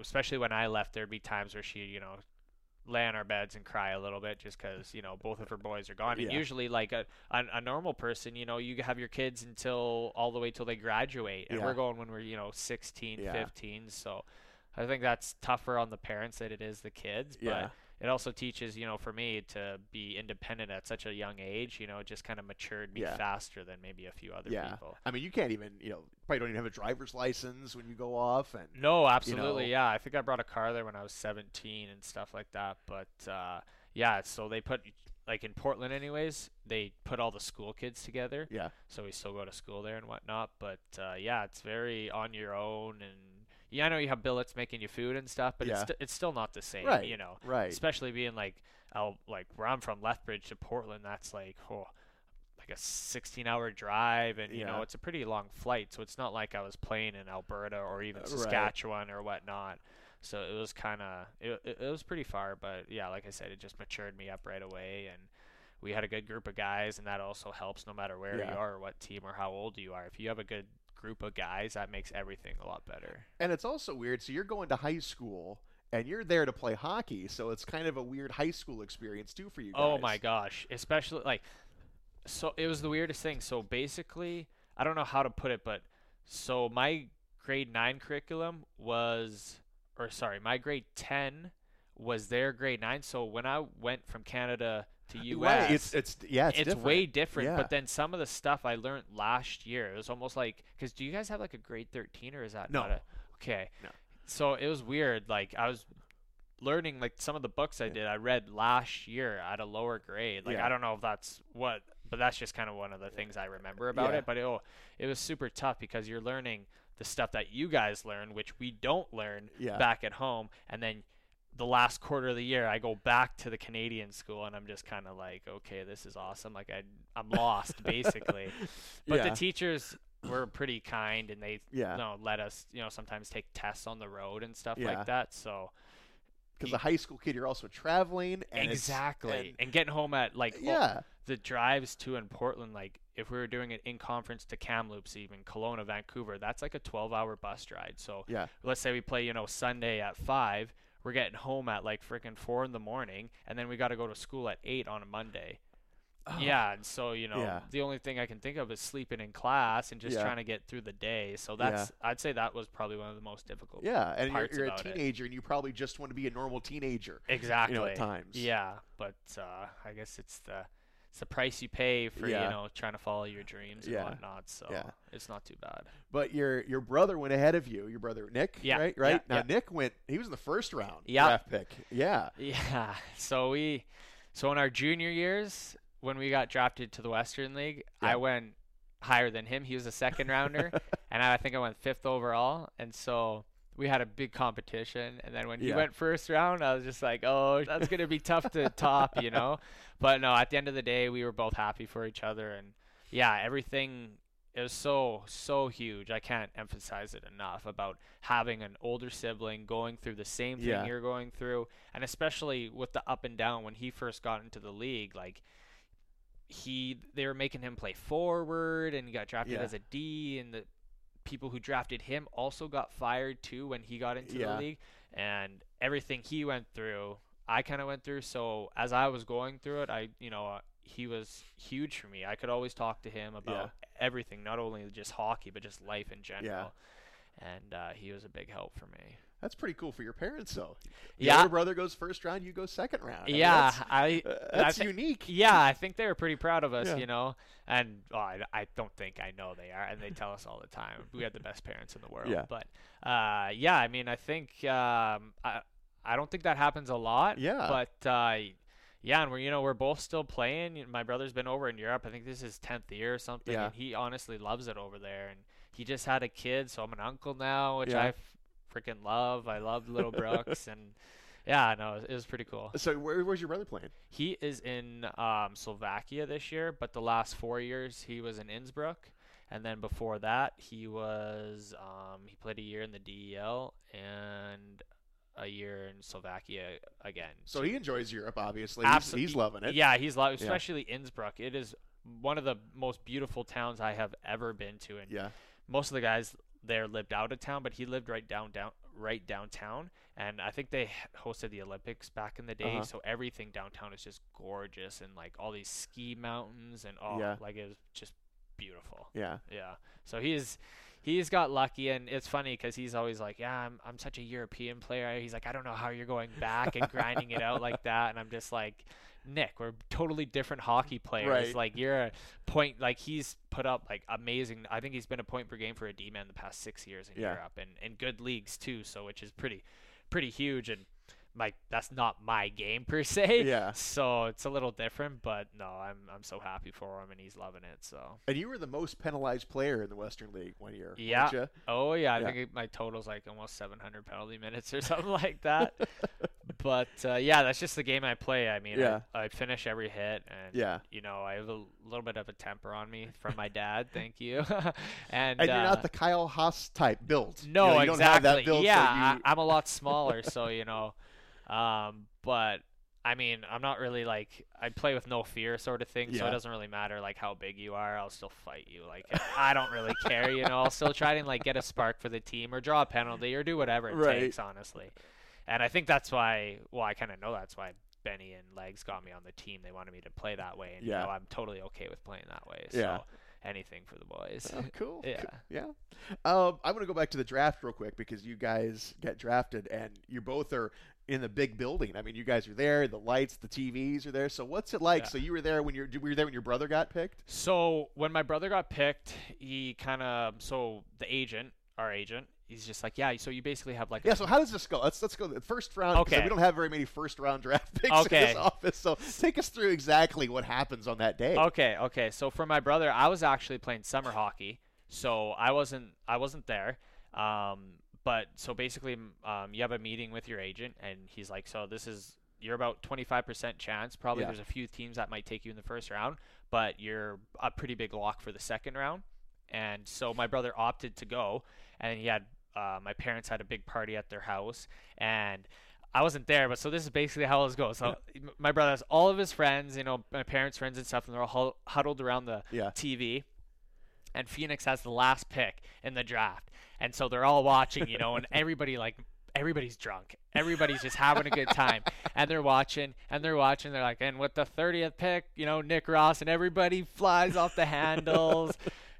especially when I left, there'd be times where she, you know, lay on our beds and cry a little bit just because, you know, both of her boys are gone. Yeah. And usually, like, a normal person, you know, you have your kids until all the way till they graduate. And we're going when we're, you know, 16, 15. So I think that's tougher on the parents than it is the kids. But it also teaches, you know, for me to be independent at such a young age, you know, it just kind of matured me faster than maybe a few other people. I mean, you can't even, you know, probably don't even have a driver's license when you go off. And no, absolutely. You know. Yeah. I think I brought a car there when I was 17 and stuff like that. But yeah, so they put, like in Portland anyways, they put all the school kids together. Yeah. So we still go to school there and whatnot. But yeah, it's very on your own and, yeah, I know you have billets making you food and stuff, but it's still not the same, you know. Right. Especially being like where I'm from, Lethbridge to Portland, that's like a 16-hour drive, and you know it's a pretty long flight. So it's not like I was playing in Alberta or even Saskatchewan or whatnot. So it was kind of it was pretty far, but yeah, like I said, it just matured me up right away, and we had a good group of guys, and that also helps no matter where you are, or what team, or how old you are. If you have a good group of guys, that makes everything a lot better. And it's also weird, so you're going to high school and you're there to play hockey, so it's kind of a weird high school experience too for you guys. Oh my gosh, especially like, so it was the weirdest thing. So basically, I don't know how to put it, but so my grade 9 curriculum was, or sorry, my grade 10 was their grade 9. So when I went from Canada to US, it's different. Way different. Yeah. But then some of the stuff I learned last year, it was almost like, because do you guys have like a grade 13 or is that not a, okay. No. So it was weird. Like I was learning like some of the books I read last year at a lower grade. Like, I don't know if that's what, but that's just kind of one of the things I remember about it. But it was super tough because you're learning the stuff that you guys learn, which we don't learn back at home. And then the last quarter of the year, I go back to the Canadian school, and I'm just kind of like, okay, this is awesome. Like I'm lost basically, but the teachers were pretty kind, and they you know, let us, you know, sometimes take tests on the road and stuff like that. So, because a high school kid, you're also traveling and and getting home at like the drives to in Portland, like if we were doing it in conference to Kamloops, even Kelowna, Vancouver, that's like a 12-hour bus ride. So let's say we play, you know, Sunday at 5:00. We're getting home at like freaking 4 in the morning, and then we got to go to school at 8 on a Monday. Oh. Yeah, and so, you know, the only thing I can think of is sleeping in class and just trying to get through the day. So that's, I'd say that was probably one of the most difficult parts. Yeah, and you're a teenager, and you probably just want to be a normal teenager. Exactly. You know, at times. Yeah, but I guess it's the price you pay for, you know, trying to follow your dreams and whatnot. So it's not too bad. But your brother went ahead of you. Your brother, Nick, right? Yeah, now, Nick went – he was in the first round draft pick. Yeah. Yeah. So so in our junior years, when we got drafted to the Western League, I went higher than him. He was a second rounder, and I think I went 5th overall. And so – we had a big competition, and then when he went first round, I was just like, oh, that's going to be tough to top, you know? But no, at the end of the day, we were both happy for each other, and everything, it was so, so huge. I can't emphasize it enough about having an older sibling going through the same thing you're going through, and especially with the up and down when he first got into the league, like, they were making him play forward, and he got drafted as a D, and the people who drafted him also got fired too when he got into the league, and everything he went through, I kind of went through. So as I was going through it, he was huge for me. I could always talk to him about everything, not only just hockey, but just life in general. And he was a big help for me. That's pretty cool for your parents, though. Your older brother goes first round, you go second round. I mean, that's unique. Yeah, I think they were pretty proud of us, you know. And I don't think I know they are, and they tell us all the time. We have the best parents in the world. Yeah. But, I mean, I think I don't think that happens a lot. Yeah. But, and we're both still playing. My brother's been over in Europe. I think this is 10th year or something. Yeah. And he honestly loves it over there. And he just had a kid, so I'm an uncle now, which I've – freaking love. I love Little Brooks. And it was pretty cool. So where's your brother playing? He is in Slovakia this year, but the last 4 years he was in Innsbruck, and then before that he was he played a year in the DEL and a year in Slovakia again. So he enjoys Europe, obviously. Absolutely. He's loving it. Yeah, he's loving, especially Innsbruck. It is one of the most beautiful towns I have ever been to, and most of the guys there lived out of town, but he lived right downtown. And I think they hosted the Olympics back in the day. So everything downtown is just gorgeous, and like all these ski mountains and all like it's just beautiful. Yeah. So he's got lucky, and it's funny because he's always like, I'm such a European player. He's like, I don't know how you're going back and grinding it out like that. And I'm just like, Nick, we're totally different hockey players. Right. Like you're a point, like he's put up like amazing. I think he's been a point per game for a D-man the past 6 years in Europe, and good leagues too. So which is pretty huge. And like that's not my game per se. Yeah. So it's a little different, but no, I'm so happy for him, and he's loving it. So. And you were the most penalized player in the Western League one year. Yeah. Weren't you? Oh yeah, I think my total's like almost 700 penalty minutes or something like that. But that's just the game I play. I mean, I finish every hit, and you know, I have a little bit of a temper on me from my dad. Thank you. and you're not the Kyle Haas type build. No, you don't have that build, so I'm a lot smaller, so you know. But I mean, I'm not really like, I play with no fear sort of thing. Yeah. So it doesn't really matter like how big you are. I'll still fight you. Like I don't really care, you know, I'll still try and like get a spark for the team or draw a penalty or do whatever it takes, honestly. And I think that's why, well, I kind of know that's why Benny and Legs got me on the team. They wanted me to play that way. And you know, I'm totally okay with playing that way. So anything for the boys. Oh, cool. I want to go back to the draft real quick, because you guys get drafted and you both are in the big building. I mean, you guys are there, the lights, the TVs are there. So what's it like? Yeah. So you were there when your brother got picked? So when my brother got picked, our agent, he's just like, so you basically have like so how does this go? Let's go to the first round. Okay. We don't have very many first round draft picks in this office. So take us through exactly what happens on that day. Okay. So for my brother, I was actually playing summer hockey. So I wasn't there. But so basically, you have a meeting with your agent, and he's like, so you're about 25% chance. Probably there's a few teams that might take you in the first round, but you're a pretty big lock for the second round. And so my brother opted to go, and he had my parents had a big party at their house, and I wasn't there, but so this is basically how it goes. So my brother has all of his friends, you know, my parents' friends and stuff, and they're all huddled around the TV. And Phoenix has the last pick in the draft. And so they're all watching, you know, and everybody's drunk. Everybody's just having a good time. And they're watching. They're like, and with the 30th pick, you know, Nick Ross, and everybody flies off the handles.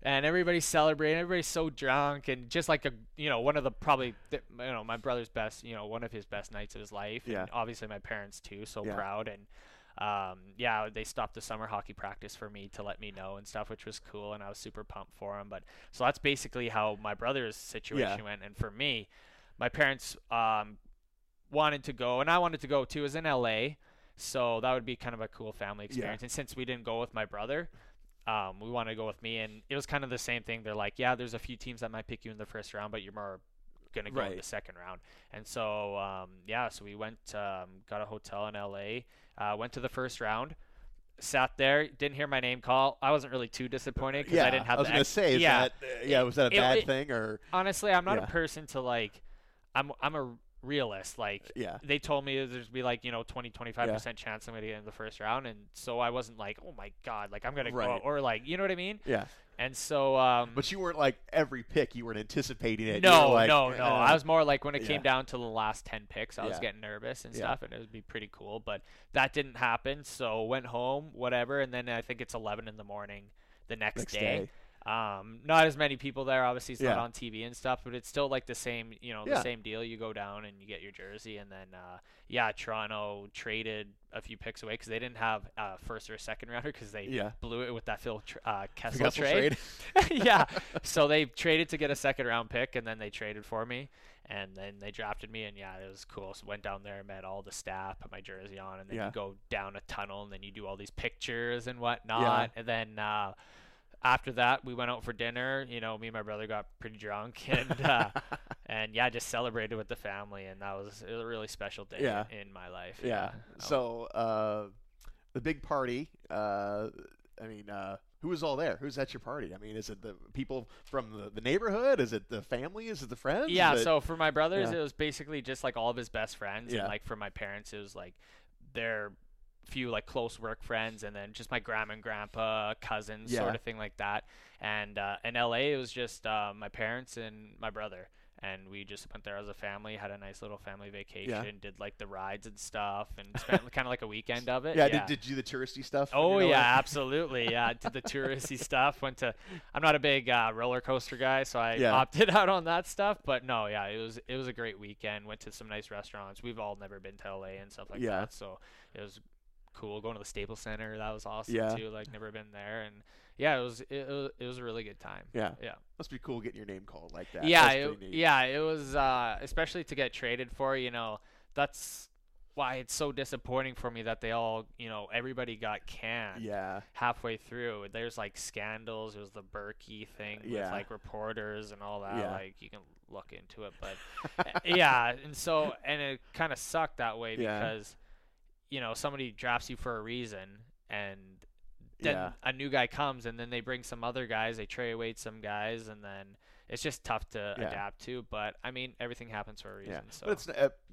And everybody's celebrating. Everybody's so drunk, and just like one of the my brother's best, you know, one of his best nights of his life. Yeah. And obviously my parents too, so proud. And they stopped the summer hockey practice for me to let me know and stuff, which was cool, and I was super pumped for him. But so that's basically how my brother's situation went. And for me, my parents wanted to go, and I wanted to go too. It was in LA, so that would be kind of a cool family experience. And since we didn't go with my brother, we wanted to go with me, and it was kind of the same thing. They're like, yeah, there's a few teams that might pick you in the first round, but you're more gonna go in the second round. And so so we went, got a hotel in LA, went to the first round, sat there, didn't hear my name call. I wasn't really too disappointed because I didn't have. I was gonna say, was that a bad thing? Or honestly, I'm not a person to like. I'm a realist. Like, they told me there's be like 20-25% chance I'm gonna get in the first round, and so I wasn't like, oh my god, like I'm gonna go, or like, you know what I mean? Yeah. And so, but you weren't like every pick you weren't anticipating it. No, like, no. I was more like when it came down to the last 10 picks, I was getting nervous and stuff, and it would be pretty cool, but that didn't happen. So went home, whatever. And then I think it's 11 in the morning the next day. Not as many people there, obviously it's not on TV and stuff, but it's still like the same, the same deal. You go down and you get your jersey, and then, Toronto traded a few picks away because they didn't have a first or a second rounder because they blew it with that Kessel trade. So they traded to get a second round pick, and then they traded for me, and then they drafted me, and it was cool. So went down there, met all the staff, put my jersey on, and then you go down a tunnel, and then you do all these pictures and whatnot. And then, after that, we went out for dinner. You know, me and my brother got pretty drunk, and just celebrated with the family, and that was a really special day in my life. Yeah. So the big party. Who was all there? Who's at your party? I mean, is it the people from the neighborhood? Is it the family? Is it the friends? Yeah. So for my brothers, it was basically just like all of his best friends, and like for my parents, it was like their few like close work friends, and then just my grandma and grandpa, cousins, sort of thing like that. And in LA, it was just my parents and my brother. And we just went there as a family, had a nice little family vacation, did like the rides and stuff, and spent kind of like a weekend of it. Did you do the touristy stuff? Oh, yeah, absolutely. Yeah, I did the touristy stuff. Went to, I'm not a big roller coaster guy, so I opted out on that stuff. But no, yeah, it was a great weekend. Went to some nice restaurants. We've all never been to LA and stuff like that. So it was cool. Going to the Staples Center, that was awesome too. Like, never been there. And yeah, it was a really good time. Yeah. Must be cool getting your name called like that. It was especially to get traded for, you know. That's why it's so disappointing for me that they all, you know, everybody got canned halfway through. There's like scandals. It was the Berkey thing with like reporters and all that. Like, you can look into it, but and it kind of sucked that way because, you know, somebody drafts you for a reason, and then a new guy comes, and then they bring some other guys, they trade away some guys, and then it's just tough to adapt to. But I mean, everything happens for a reason. So. But it's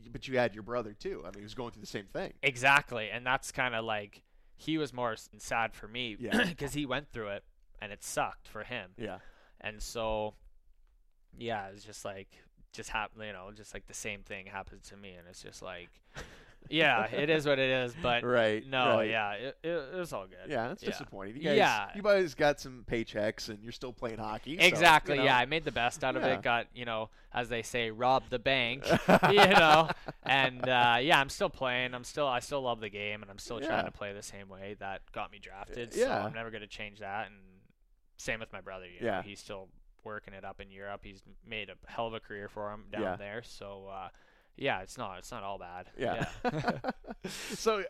but you had your brother too. I mean, he was going through the same thing. Exactly, and that's kind of like, he was more sad for me because he went through it, and it sucked for him. Yeah, and so it's just like you know, just like the same thing happened to me, and it's just like. Yeah, it is what it is, but it was all good. Yeah, it's disappointing. You guys, you guys got some paychecks, and you're still playing hockey. Exactly, so, you know. I made the best out of it, got, you know, as they say, robbed the bank, you know, and I'm still playing. I still love the game, and I'm still trying to play the same way that got me drafted, so I'm never going to change that, and same with my brother, you know, he's still working it up in Europe. He's made a hell of a career for him down there, so... it's not all bad. So,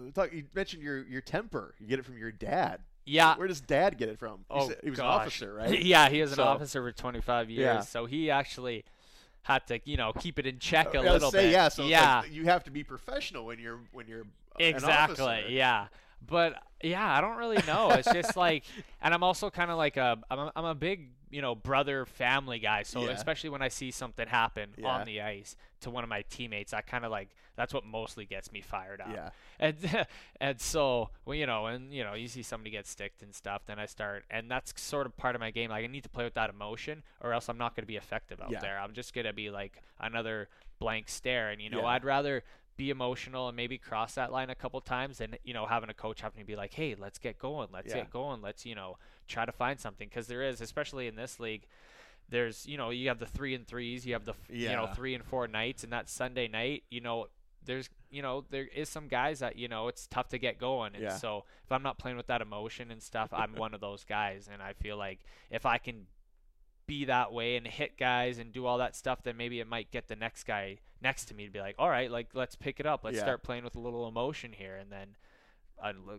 you mentioned your temper. You get it from your dad. Yeah. Where does dad get it from? He was an officer, right? He was an officer for 25 years. Yeah. So he actually had to, you know, keep it in check a little bit. Yeah. So like, you have to be professional when you're an officer. Exactly. Yeah. But I don't really know. It's just like, and I'm also kind of like I'm a big, you know, brother family guy. So especially when I see something happen on the ice to one of my teammates, I kind of like, that's what mostly gets me fired up. Yeah. And so, well, you know, you see somebody get sticked and stuff, then I start, and that's sort of part of my game. Like, I need to play with that emotion, or else I'm not going to be effective out there. I'm just going to be like another blank stare. And, you know, I'd rather be emotional and maybe cross that line a couple times, and, you know, having a coach having to be like, hey, let's get going. Let's get going. Let's, you know, try to find something. 'Cause there is, especially in this league, there's, you know, you have the 3-on-3s, you have the, you know, 3 and 4 nights, and that Sunday night, you know, there's, you know, there is some guys that, you know, it's tough to get going. And so if I'm not playing with that emotion and stuff, I'm one of those guys. And I feel like if I can be that way and hit guys and do all that stuff, then maybe it might get the next guy next to me to be like, all right, like, let's pick it up. Let's start playing with a little emotion here. And then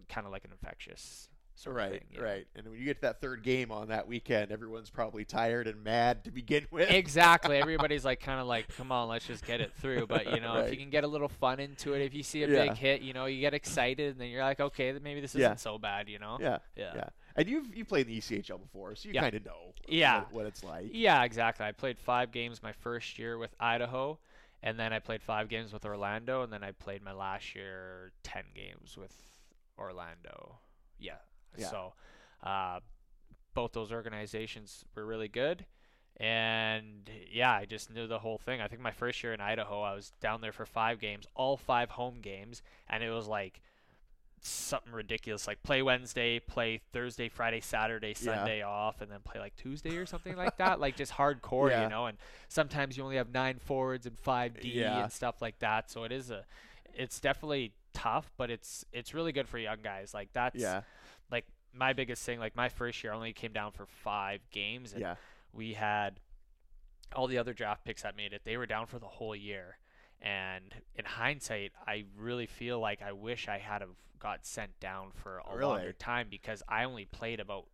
kind of like an infectious sort of thing. Right. And when you get to that third game on that weekend, everyone's probably tired and mad to begin with. Exactly. Everybody's like, kind of like, come on, let's just get it through. But, you know, if you can get a little fun into it, if you see a big hit, you know, you get excited, and then you're like, okay, then maybe this isn't so bad, you know? Yeah. And you played in the ECHL before, so you kind of know what it's like. Yeah, exactly. I played 5 games my first year with Idaho, and then I played 5 games with Orlando, and then I played my last year 10 games with Orlando. Yeah. So both those organizations were really good. And, I just knew the whole thing. I think my first year in Idaho, I was down there for 5 games, all 5 home games, and it was like – something ridiculous, like play Wednesday, play Thursday, Friday, Saturday, Sunday off, and then play like Tuesday or something like that. Like, just hardcore, you know. And sometimes you only have 9 forwards and 5 D and stuff like that. So it's definitely tough, but it's really good for young guys. Like, that's like my biggest thing. Like, my first year, I only came down for 5 games, and we had all the other draft picks that made it. They were down for the whole year. And in hindsight, I really feel like I wish I had got sent down for a longer time, because I only played about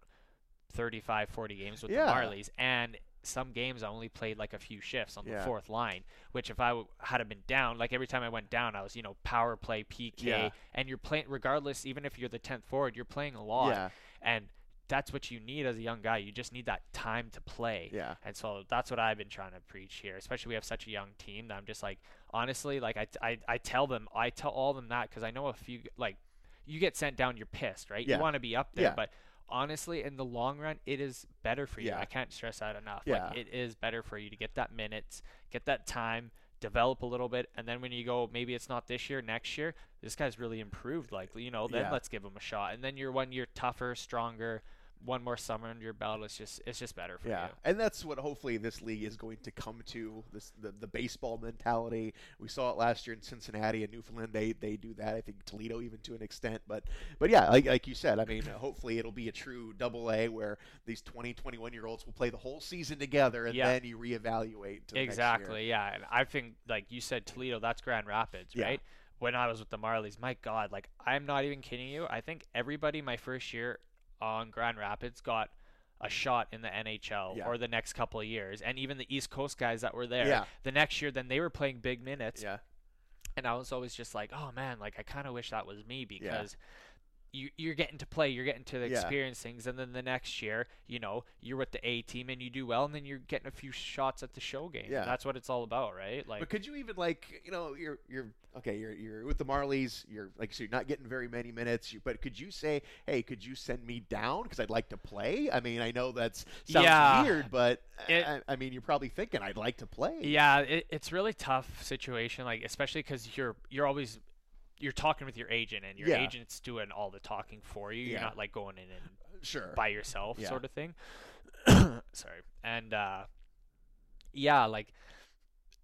35, 40 games with the Marlies, and some games I only played like a few shifts on the fourth line, which if I had been down, like every time I went down, I was, you know, power play, PK, and you're playing regardless, even if you're the 10th forward, you're playing a lot. And that's what you need as a young guy. You just need that time to play. Yeah. And so that's what I've been trying to preach here, especially we have such a young team that I'm just like, honestly, like I tell all of them that, because I know a few, like, you get sent down, you're pissed, right? Yeah. You want to be up there, yeah. But honestly, in the long run, it is better for you. Yeah. I can't stress that enough. Yeah. Like, it is better for you to get that minutes, get that time, develop a little bit, and then when you go, maybe it's not this year, next year, this guy's really improved, like, you know, then yeah. Let's give him a shot. And then you're 1 year tougher, stronger, one more summer under your belt. It's just better for you. And that's what hopefully this league is going to come to, this the baseball mentality. We saw it last year in Cincinnati and Newfoundland. They do that. I think Toledo even to an extent, but yeah, like you said, I mean, hopefully it'll be a true Double A where these 20-21-year-olds will play the whole season together, and then you reevaluate. Exactly. Yeah. And I think, like you said, Toledo, that's Grand Rapids, right? When I was with the Marlies, my God, like, I'm not even kidding you. I think everybody my first year on Grand Rapids got a shot in the NHL or the next couple of years, and even the East Coast guys that were there the next year, then they were playing big minutes, and I was always just like, oh man, like I kind of wish that was me, because you're getting to play, you're getting to experience things, and then the next year, you know, you're with the A team and you do well, and then you're getting a few shots at the show game. That's what it's all about, right? Like, but could you even, like, you know, you're with the Marlies, you're like, so you're not getting very many minutes, but could you say, hey, could you send me down because I'd like to play? I mean, I know that sounds weird, but I mean, you're probably thinking I'd like to play. Yeah, it's really tough situation, like, especially because you're always, you're talking with your agent, and your agent's doing all the talking for you. You're not like going in and by yourself sort of thing. Sorry. And like,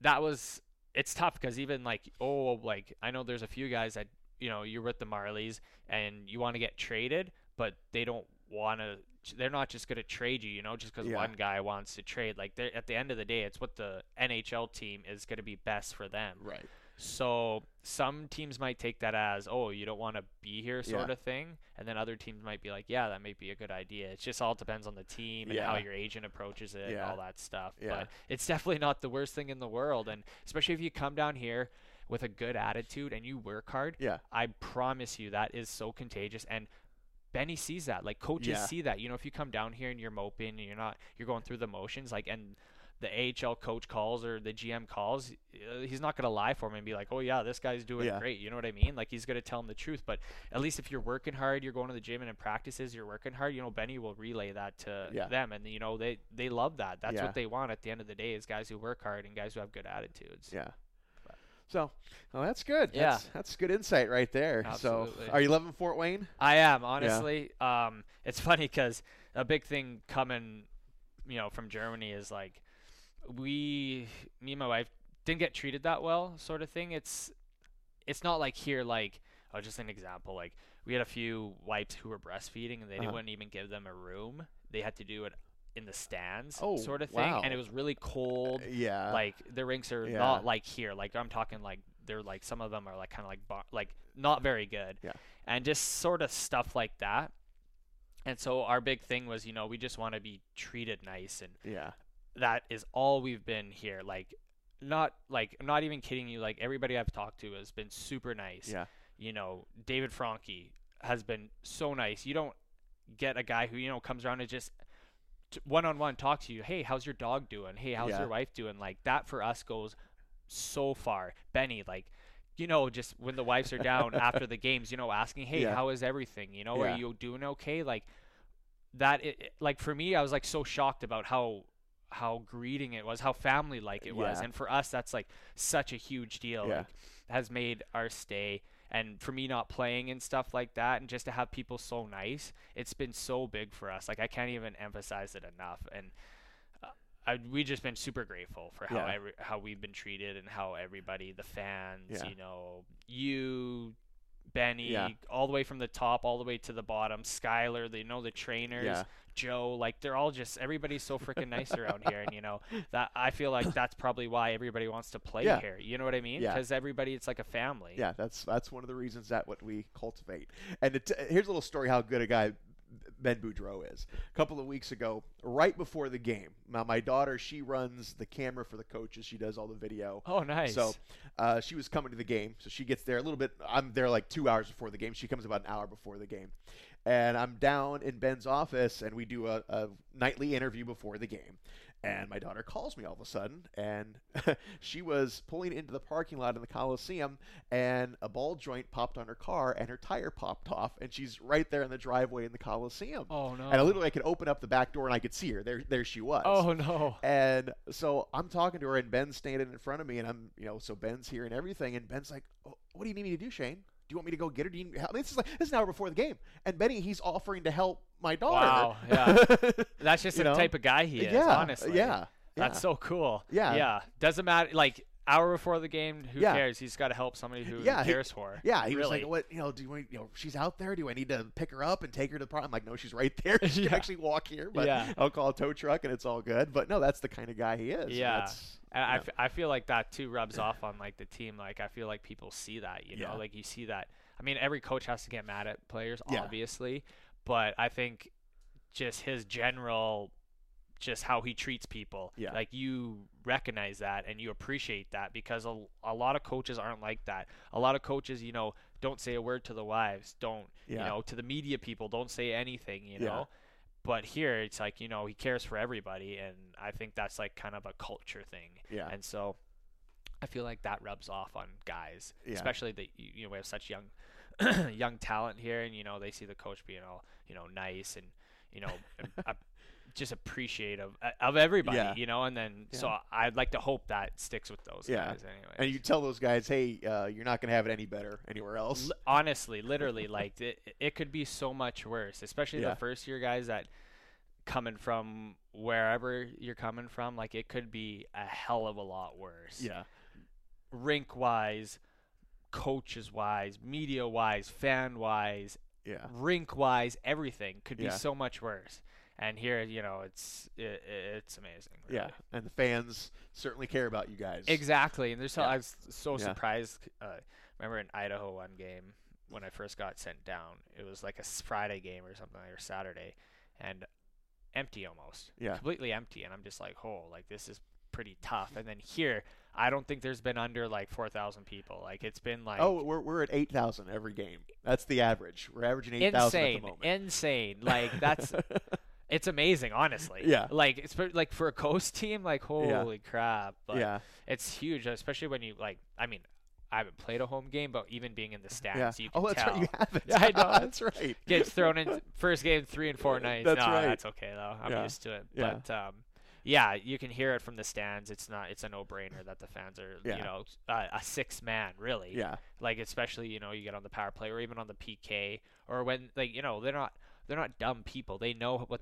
that was, it's tough because even like, I know there's a few guys that, you know, you're with the Marlies and you want to get traded, but they don't want to, they're not just going to trade you, you know, just because one guy wants to trade. Like, at the end of the day, it's what the NHL team is going to be best for them. Right. So some teams might take that as, oh, you don't want to be here sort of thing. And then other teams might be like, yeah, that might be a good idea. It just all depends on the team and how your agent approaches it and all that stuff. Yeah. But it's definitely not the worst thing in the world. And especially if you come down here with a good attitude and you work hard, I promise you that is so contagious. And Benny sees that. Like, coaches see that. You know, if you come down here and you're moping and you're going through the motions, like, and the AHL coach calls or the GM calls, he's not going to lie for him and be like, oh yeah, this guy's doing great. You know what I mean? Like, he's going to tell him the truth. But at least if you're working hard, you're going to the gym and in practices, you're working hard, you know, Benny will relay that to them. And, you know, they love that. That's what they want at the end of the day, is guys who work hard and guys who have good attitudes. Yeah. So, well, that's good. Yeah. That's good insight right there. Absolutely. So, are you loving Fort Wayne? I am, honestly. Yeah. It's funny because a big thing coming, you know, from Germany is like, me and my wife didn't get treated that well, sort of thing. It's not like here, like, oh, just an example, like, we had a few wives who were breastfeeding and they wouldn't even give them a room. They had to do it in the stands, sort of thing. Wow. And it was really cold. Like, the rinks are not like here. Like, I'm talking like, they're like, some of them are like kind of like not very good. Yeah. And just sort of stuff like that. And so our big thing was, you know, we just want to be treated nice, and that is all we've been here. Like, I'm not even kidding you. Like, everybody I've talked to has been super nice. Yeah. You know, David Franke has been so nice. You don't get a guy who, you know, comes around and just one-on-one talks to you. Hey, how's your dog doing? Hey, how's your wife doing? Like, that for us goes so far. Benny, like, you know, just when the wives are down after the games, you know, asking, hey, how is everything? You know, are you doing okay? Like, that, like, for me, I was like so shocked about how greeting it was, how family like it was. And for us, that's like such a huge deal. Like, has made our stay, and for me not playing and stuff like that, and just to have people so nice, it's been so big for us. Like, I can't even emphasize it enough. And we just been super grateful for how we've been treated, and how everybody, the fans, you know, Benny, all the way from the top, all the way to the bottom. Skyler, they know the trainers, Joe, like, they're all just, everybody's so freaking nice around here. And, you know, that I feel like that's probably why everybody wants to play here. You know what I mean? Because everybody, it's like a family. Yeah, that's one of the reasons that what we cultivate. And here's a little story how good a guy Ben Boudreau is. A couple of weeks ago, right before the game, now my daughter, she runs the camera for the coaches. She does all the video. Oh, nice. So she was coming to the game. So she gets there a little bit. I'm there like 2 hours before the game. She comes about an hour before the game. And I'm down in Ben's office, and we do a nightly interview before the game. And my daughter calls me all of a sudden, and she was pulling into the parking lot in the Coliseum, and a ball joint popped on her car, and her tire popped off, and she's right there in the driveway in the Coliseum. Oh, no. And I literally could open up the back door, and I could see her. There she was. Oh, no. And so I'm talking to her, and Ben's standing in front of me, and I'm, you know, so Ben's hearing everything, and Ben's like, oh, what do you need me to do, Shane? Do you want me to go get her? Do you need help? This is an hour before the game. And Benny, he's offering to help my daughter. Wow, yeah. That's just the type of guy he is, honestly. Yeah. That's so cool. Yeah. Yeah. Doesn't matter, like, hour before the game, who cares? He's got to help somebody who cares for. Yeah, he was like, what, you know, do you, she's out there. Do I need to pick her up and take her to the park? I'm like, no, she's right there. She can actually walk here, but I'll call a tow truck and it's all good. But no, that's the kind of guy he is. Yeah. And I feel like that too rubs off on like the team. Like I feel like people see that, you know, like you see that. I mean, every coach has to get mad at players, obviously, but I think just his general, just how he treats people, like you recognize that and you appreciate that because a lot of coaches aren't like that. A lot of coaches, you know, don't say a word to the wives, don't you know, to the media people, don't say anything, you know. But here, it's like, you know, he cares for everybody, and I think that's, like, kind of a culture thing. Yeah. And so I feel like that rubs off on guys, especially that, you know, we have such young young talent here, and, you know, they see the coach being all, you know, nice and, you know, just appreciative of everybody, you know, and then so I'd like to hope that sticks with those guys anyway. And you tell those guys, hey, you're not going to have it any better anywhere else. Honestly, literally, like it could be so much worse, especially the first year guys that coming from wherever you're coming from, like it could be a hell of a lot worse. Yeah. Rink wise, coaches wise, media wise, fan wise, rink wise, everything could be so much worse. And here, you know, it's amazing. Really. Yeah, and the fans certainly care about you guys. Exactly, and I was so surprised. Remember in Idaho one game when I first got sent down, it was like a Friday game or something, or Saturday, and empty almost. Yeah, completely empty, and I'm just like, oh, like this is pretty tough. And then here, I don't think there's been under like 4,000 people. Like it's been like we're at 8,000 every game. That's the average. We're averaging 8,000 at the moment. Insane. Like that's. It's amazing, honestly. Yeah. Like it's like for a coast team, like holy crap. But it's huge, especially when you like. I mean, I haven't played a home game, but even being in the stands, you can tell. Right, you haven't. Yeah, I know. That's right. Gets thrown in first game 3 and 4 nights. That's right. That's okay though. I'm used to it. Yeah. But yeah, you can hear it from the stands. It's a no-brainer that the fans are, you know, a sixth man, really. Yeah. Like especially, you know, you get on the power play or even on the PK or when like, you know, they're not dumb people. They know what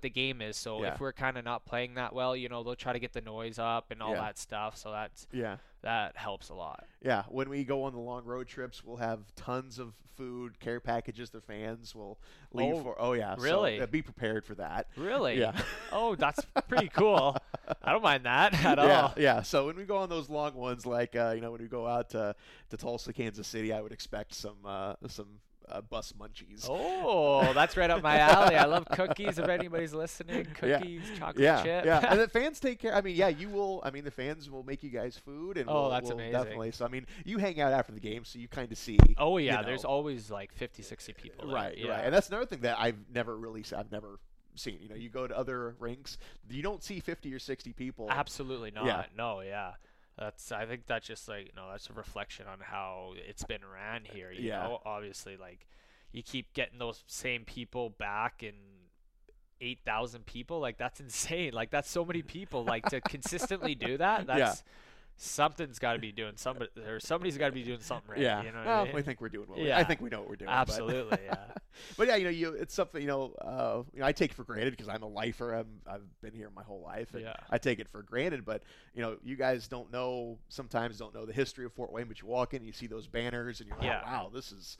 the game is. So if we're kind of not playing that well, you know, they'll try to get the noise up and all that stuff. So that's that helps a lot. Yeah, when we go on the long road trips, we'll have tons of food, care packages. The fans will leave. Really? So, be prepared for that. Really? Yeah. Oh, that's pretty cool. I don't mind that at all. Yeah. So when we go on those long ones, like you know, when we go out to Tulsa, Kansas City, I would expect some. Bus munchies. Oh, that's right up my alley. I love cookies. If anybody's listening, cookies, chocolate chip. Yeah, and the fans take care. I mean, you will. I mean, the fans will make you guys food, and we'll amazing. Definitely. So, I mean, you hang out after the game, so you kind of see. Oh yeah, you know, there's always like 50, 60 people. Right, there. And that's another thing that I've never seen. You know, you go to other rinks, you don't see 50 or 60 people. Absolutely not. Yeah. No, I think that's just like, you know, that's a reflection on how it's been ran here. You know, obviously, like you keep getting those same people back and 8,000 people. Like that's insane. Like that's so many people. Like to consistently do that. That's something's got to be doing somebody's got to be doing something right. Yeah. You know what I mean? I think we're doing what I think we know what we're doing. Absolutely. But yeah, you know, it's something, you know, I take for granted because I'm a lifer. I've been here my whole life, and I take it for granted. But you know, you guys sometimes don't know the history of Fort Wayne, but you walk in, and you see those banners, and you're like, wow, this is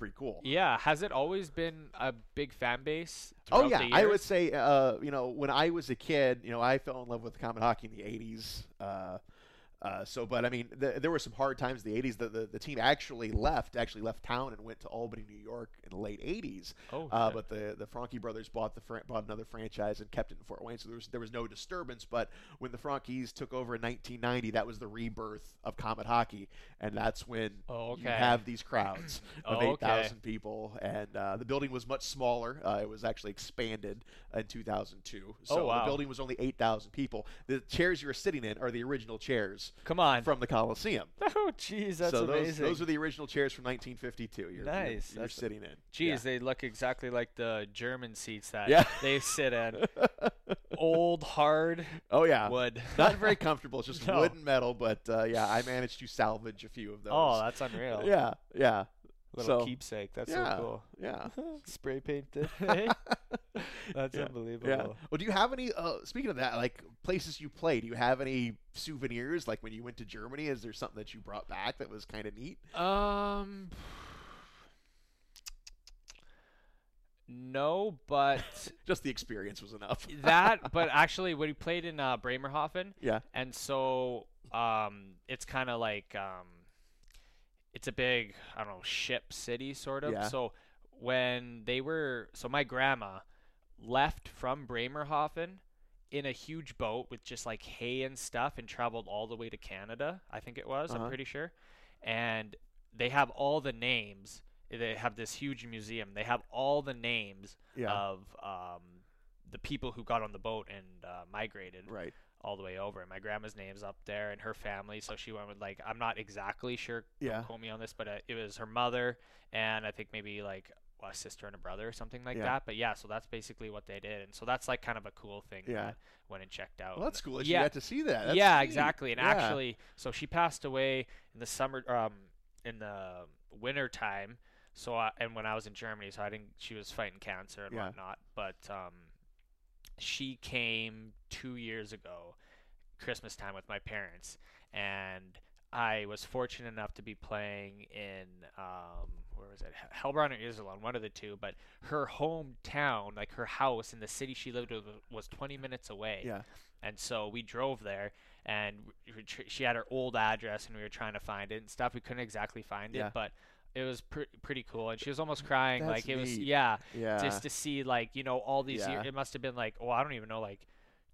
pretty cool. Yeah, has it always been a big fan base? Oh yeah, I would say, you know, when I was a kid, you know, I fell in love with Common Hockey in the '80s. But I mean, there were some hard times in the 80s. The team actually left town and went to Albany, New York in the late 80s. But the Franke brothers bought another franchise and kept it in Fort Wayne. So there was no disturbance. But when the Frankies took over in 1990, that was the rebirth of Comet hockey. And that's when you have these crowds of 8,000 people. And the building was much smaller. It was actually expanded in 2002. So the building was only 8,000 people. The chairs you were sitting in are the original chairs. Come on. From the Coliseum. Oh, geez, that's amazing. Those are the original chairs from 1952. You're sitting in. Geez, they look exactly like the German seats that they sit in. Old, hard wood. Not very comfortable. It's just wood and metal, but I managed to salvage a few of those. Oh, that's unreal. Yeah. Little keepsake. That's so cool. Yeah. Spray painted. That's unbelievable. Yeah. Well, do you have any, speaking of that, like places you play, do you have any souvenirs? Like when you went to Germany, is there something that you brought back that was kind of neat? No, but just the experience was enough. But actually when we played in Bremerhaven. Yeah. And so it's kind of like, it's a big, I don't know, ship city sort of. Yeah. So when they were, my grandma left from Bremerhaven in a huge boat with just like hay and stuff and traveled all the way to Canada, I think it was, I'm pretty sure. And they have all the names. They have this huge museum. They have all the names of the people who got on the boat and migrated. Right. All the way over, and my grandma's name's up there and her family, so she went with like, I'm not exactly sure, don't quote me on this, but it was her mother and I think maybe like a sister and a brother or something like that, but so that's basically what they did, and so that's like kind of a cool thing that went and checked out. Well, that's cool that you got to see that. That's neat. Exactly. And actually, so she passed away in the summer, in the winter time, and when I was in Germany, so I didn't, she was fighting cancer and whatnot, but she came 2 years ago, Christmas time, with my parents, and I was fortunate enough to be playing in, where was it? Heilbronn or Iserlohn, one of the two, but her hometown, like her house in the city she lived with, was 20 minutes away. Yeah. And so we drove there, and she had her old address, and we were trying to find it and stuff. We couldn't exactly find it, but it was pretty cool, and she was almost crying. That's like it neat. Was, just to see like, you know, all these years. It must have been like, I don't even know, like,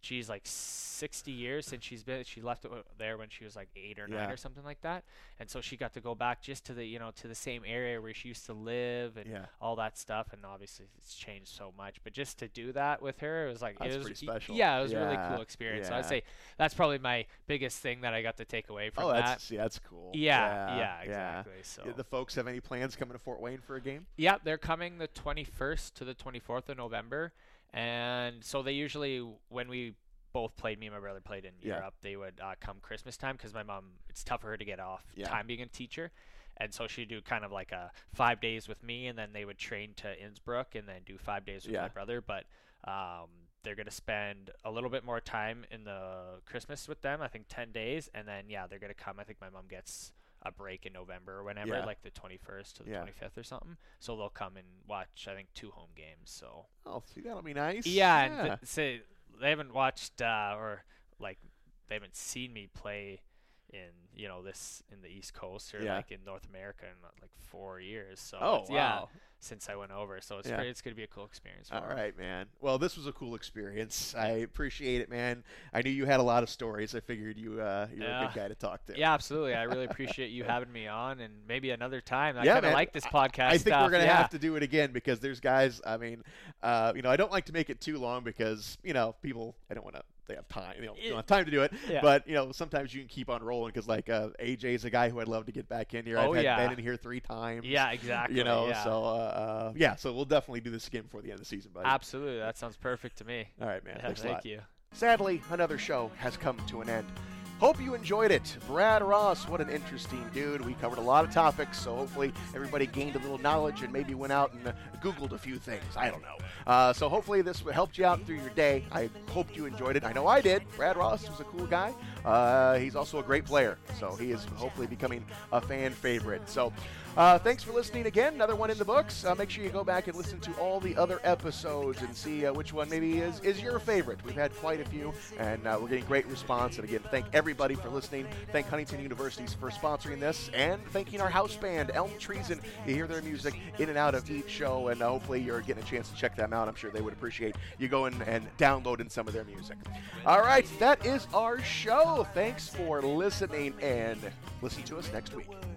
geez, like 60 years since she left it there when she was like 8 or 9 or something like that, and so she got to go back just to the, you know, to the same area where she used to live and all that stuff, and obviously it's changed so much, but just to do that with her, it was like it was pretty special. It was a really cool experience. So I'd say that's probably my biggest thing that I got to take away from that. That's cool. Exactly. So did the folks have any plans coming to Fort Wayne for a game? They're coming the 21st to the 24th of November. And so they usually, when we both played, me and my brother played in Europe, they would come Christmas time, because my mom, it's tough for her to get off time being a teacher. And so she'd do kind of like a 5 days with me, and then they would train to Innsbruck and then do 5 days with my brother. But they're going to spend a little bit more time in the Christmas with them, I think 10 days. And then, they're going to come. I think my mom gets a break in November or whenever, like the 21st to the 25th or something. So they'll come and watch, I think, 2 home games. So that'll be nice. And they haven't watched or like they haven't seen me play in, you know, this in the East Coast or like in North America in like 4 years. So since I went over, so it's pretty, it's gonna be a cool experience for me. Right, man. Well, this was a cool experience. I appreciate it, man. I knew you had a lot of stories. I figured you're a good guy to talk to. Yeah, absolutely. I really appreciate you having me on, and maybe another time. I kind of like this podcast. I think we're gonna have to do it again, because there's guys. I mean, you know, I don't like to make it too long, because, you know, people, I don't want to. They have time. They don't have time to do it. Yeah. But, you know, sometimes you can keep on rolling, because, like, AJ's a guy who I'd love to get back in here. I've been in here 3 times. Yeah, exactly. You know, so, so we'll definitely do this again before the end of the season, buddy. Absolutely. That sounds perfect to me. All right, man. Thanks a lot. Thank you. Sadly, another show has come to an end. Hope you enjoyed it. Brad Ross, what an interesting dude. We covered a lot of topics, so hopefully everybody gained a little knowledge and maybe went out and Googled a few things. I don't know. So hopefully this helped you out through your day. I hope you enjoyed it. I know I did. Brad Ross was a cool guy. He's also a great player, so he is hopefully becoming a fan favorite. So thanks for listening again. Another one in the books. Make sure you go back and listen to all the other episodes and see which one maybe is your favorite. We've had quite a few, and we're getting great response. And again, thank everybody everybody for listening. Thank Huntington University for sponsoring this, and thanking our house band, Elm Treason. You hear their music in and out of each show, and hopefully you're getting a chance to check them out. I'm sure they would appreciate you going and downloading some of their music. All right, that is our show. Thanks for listening, and listen to us next week.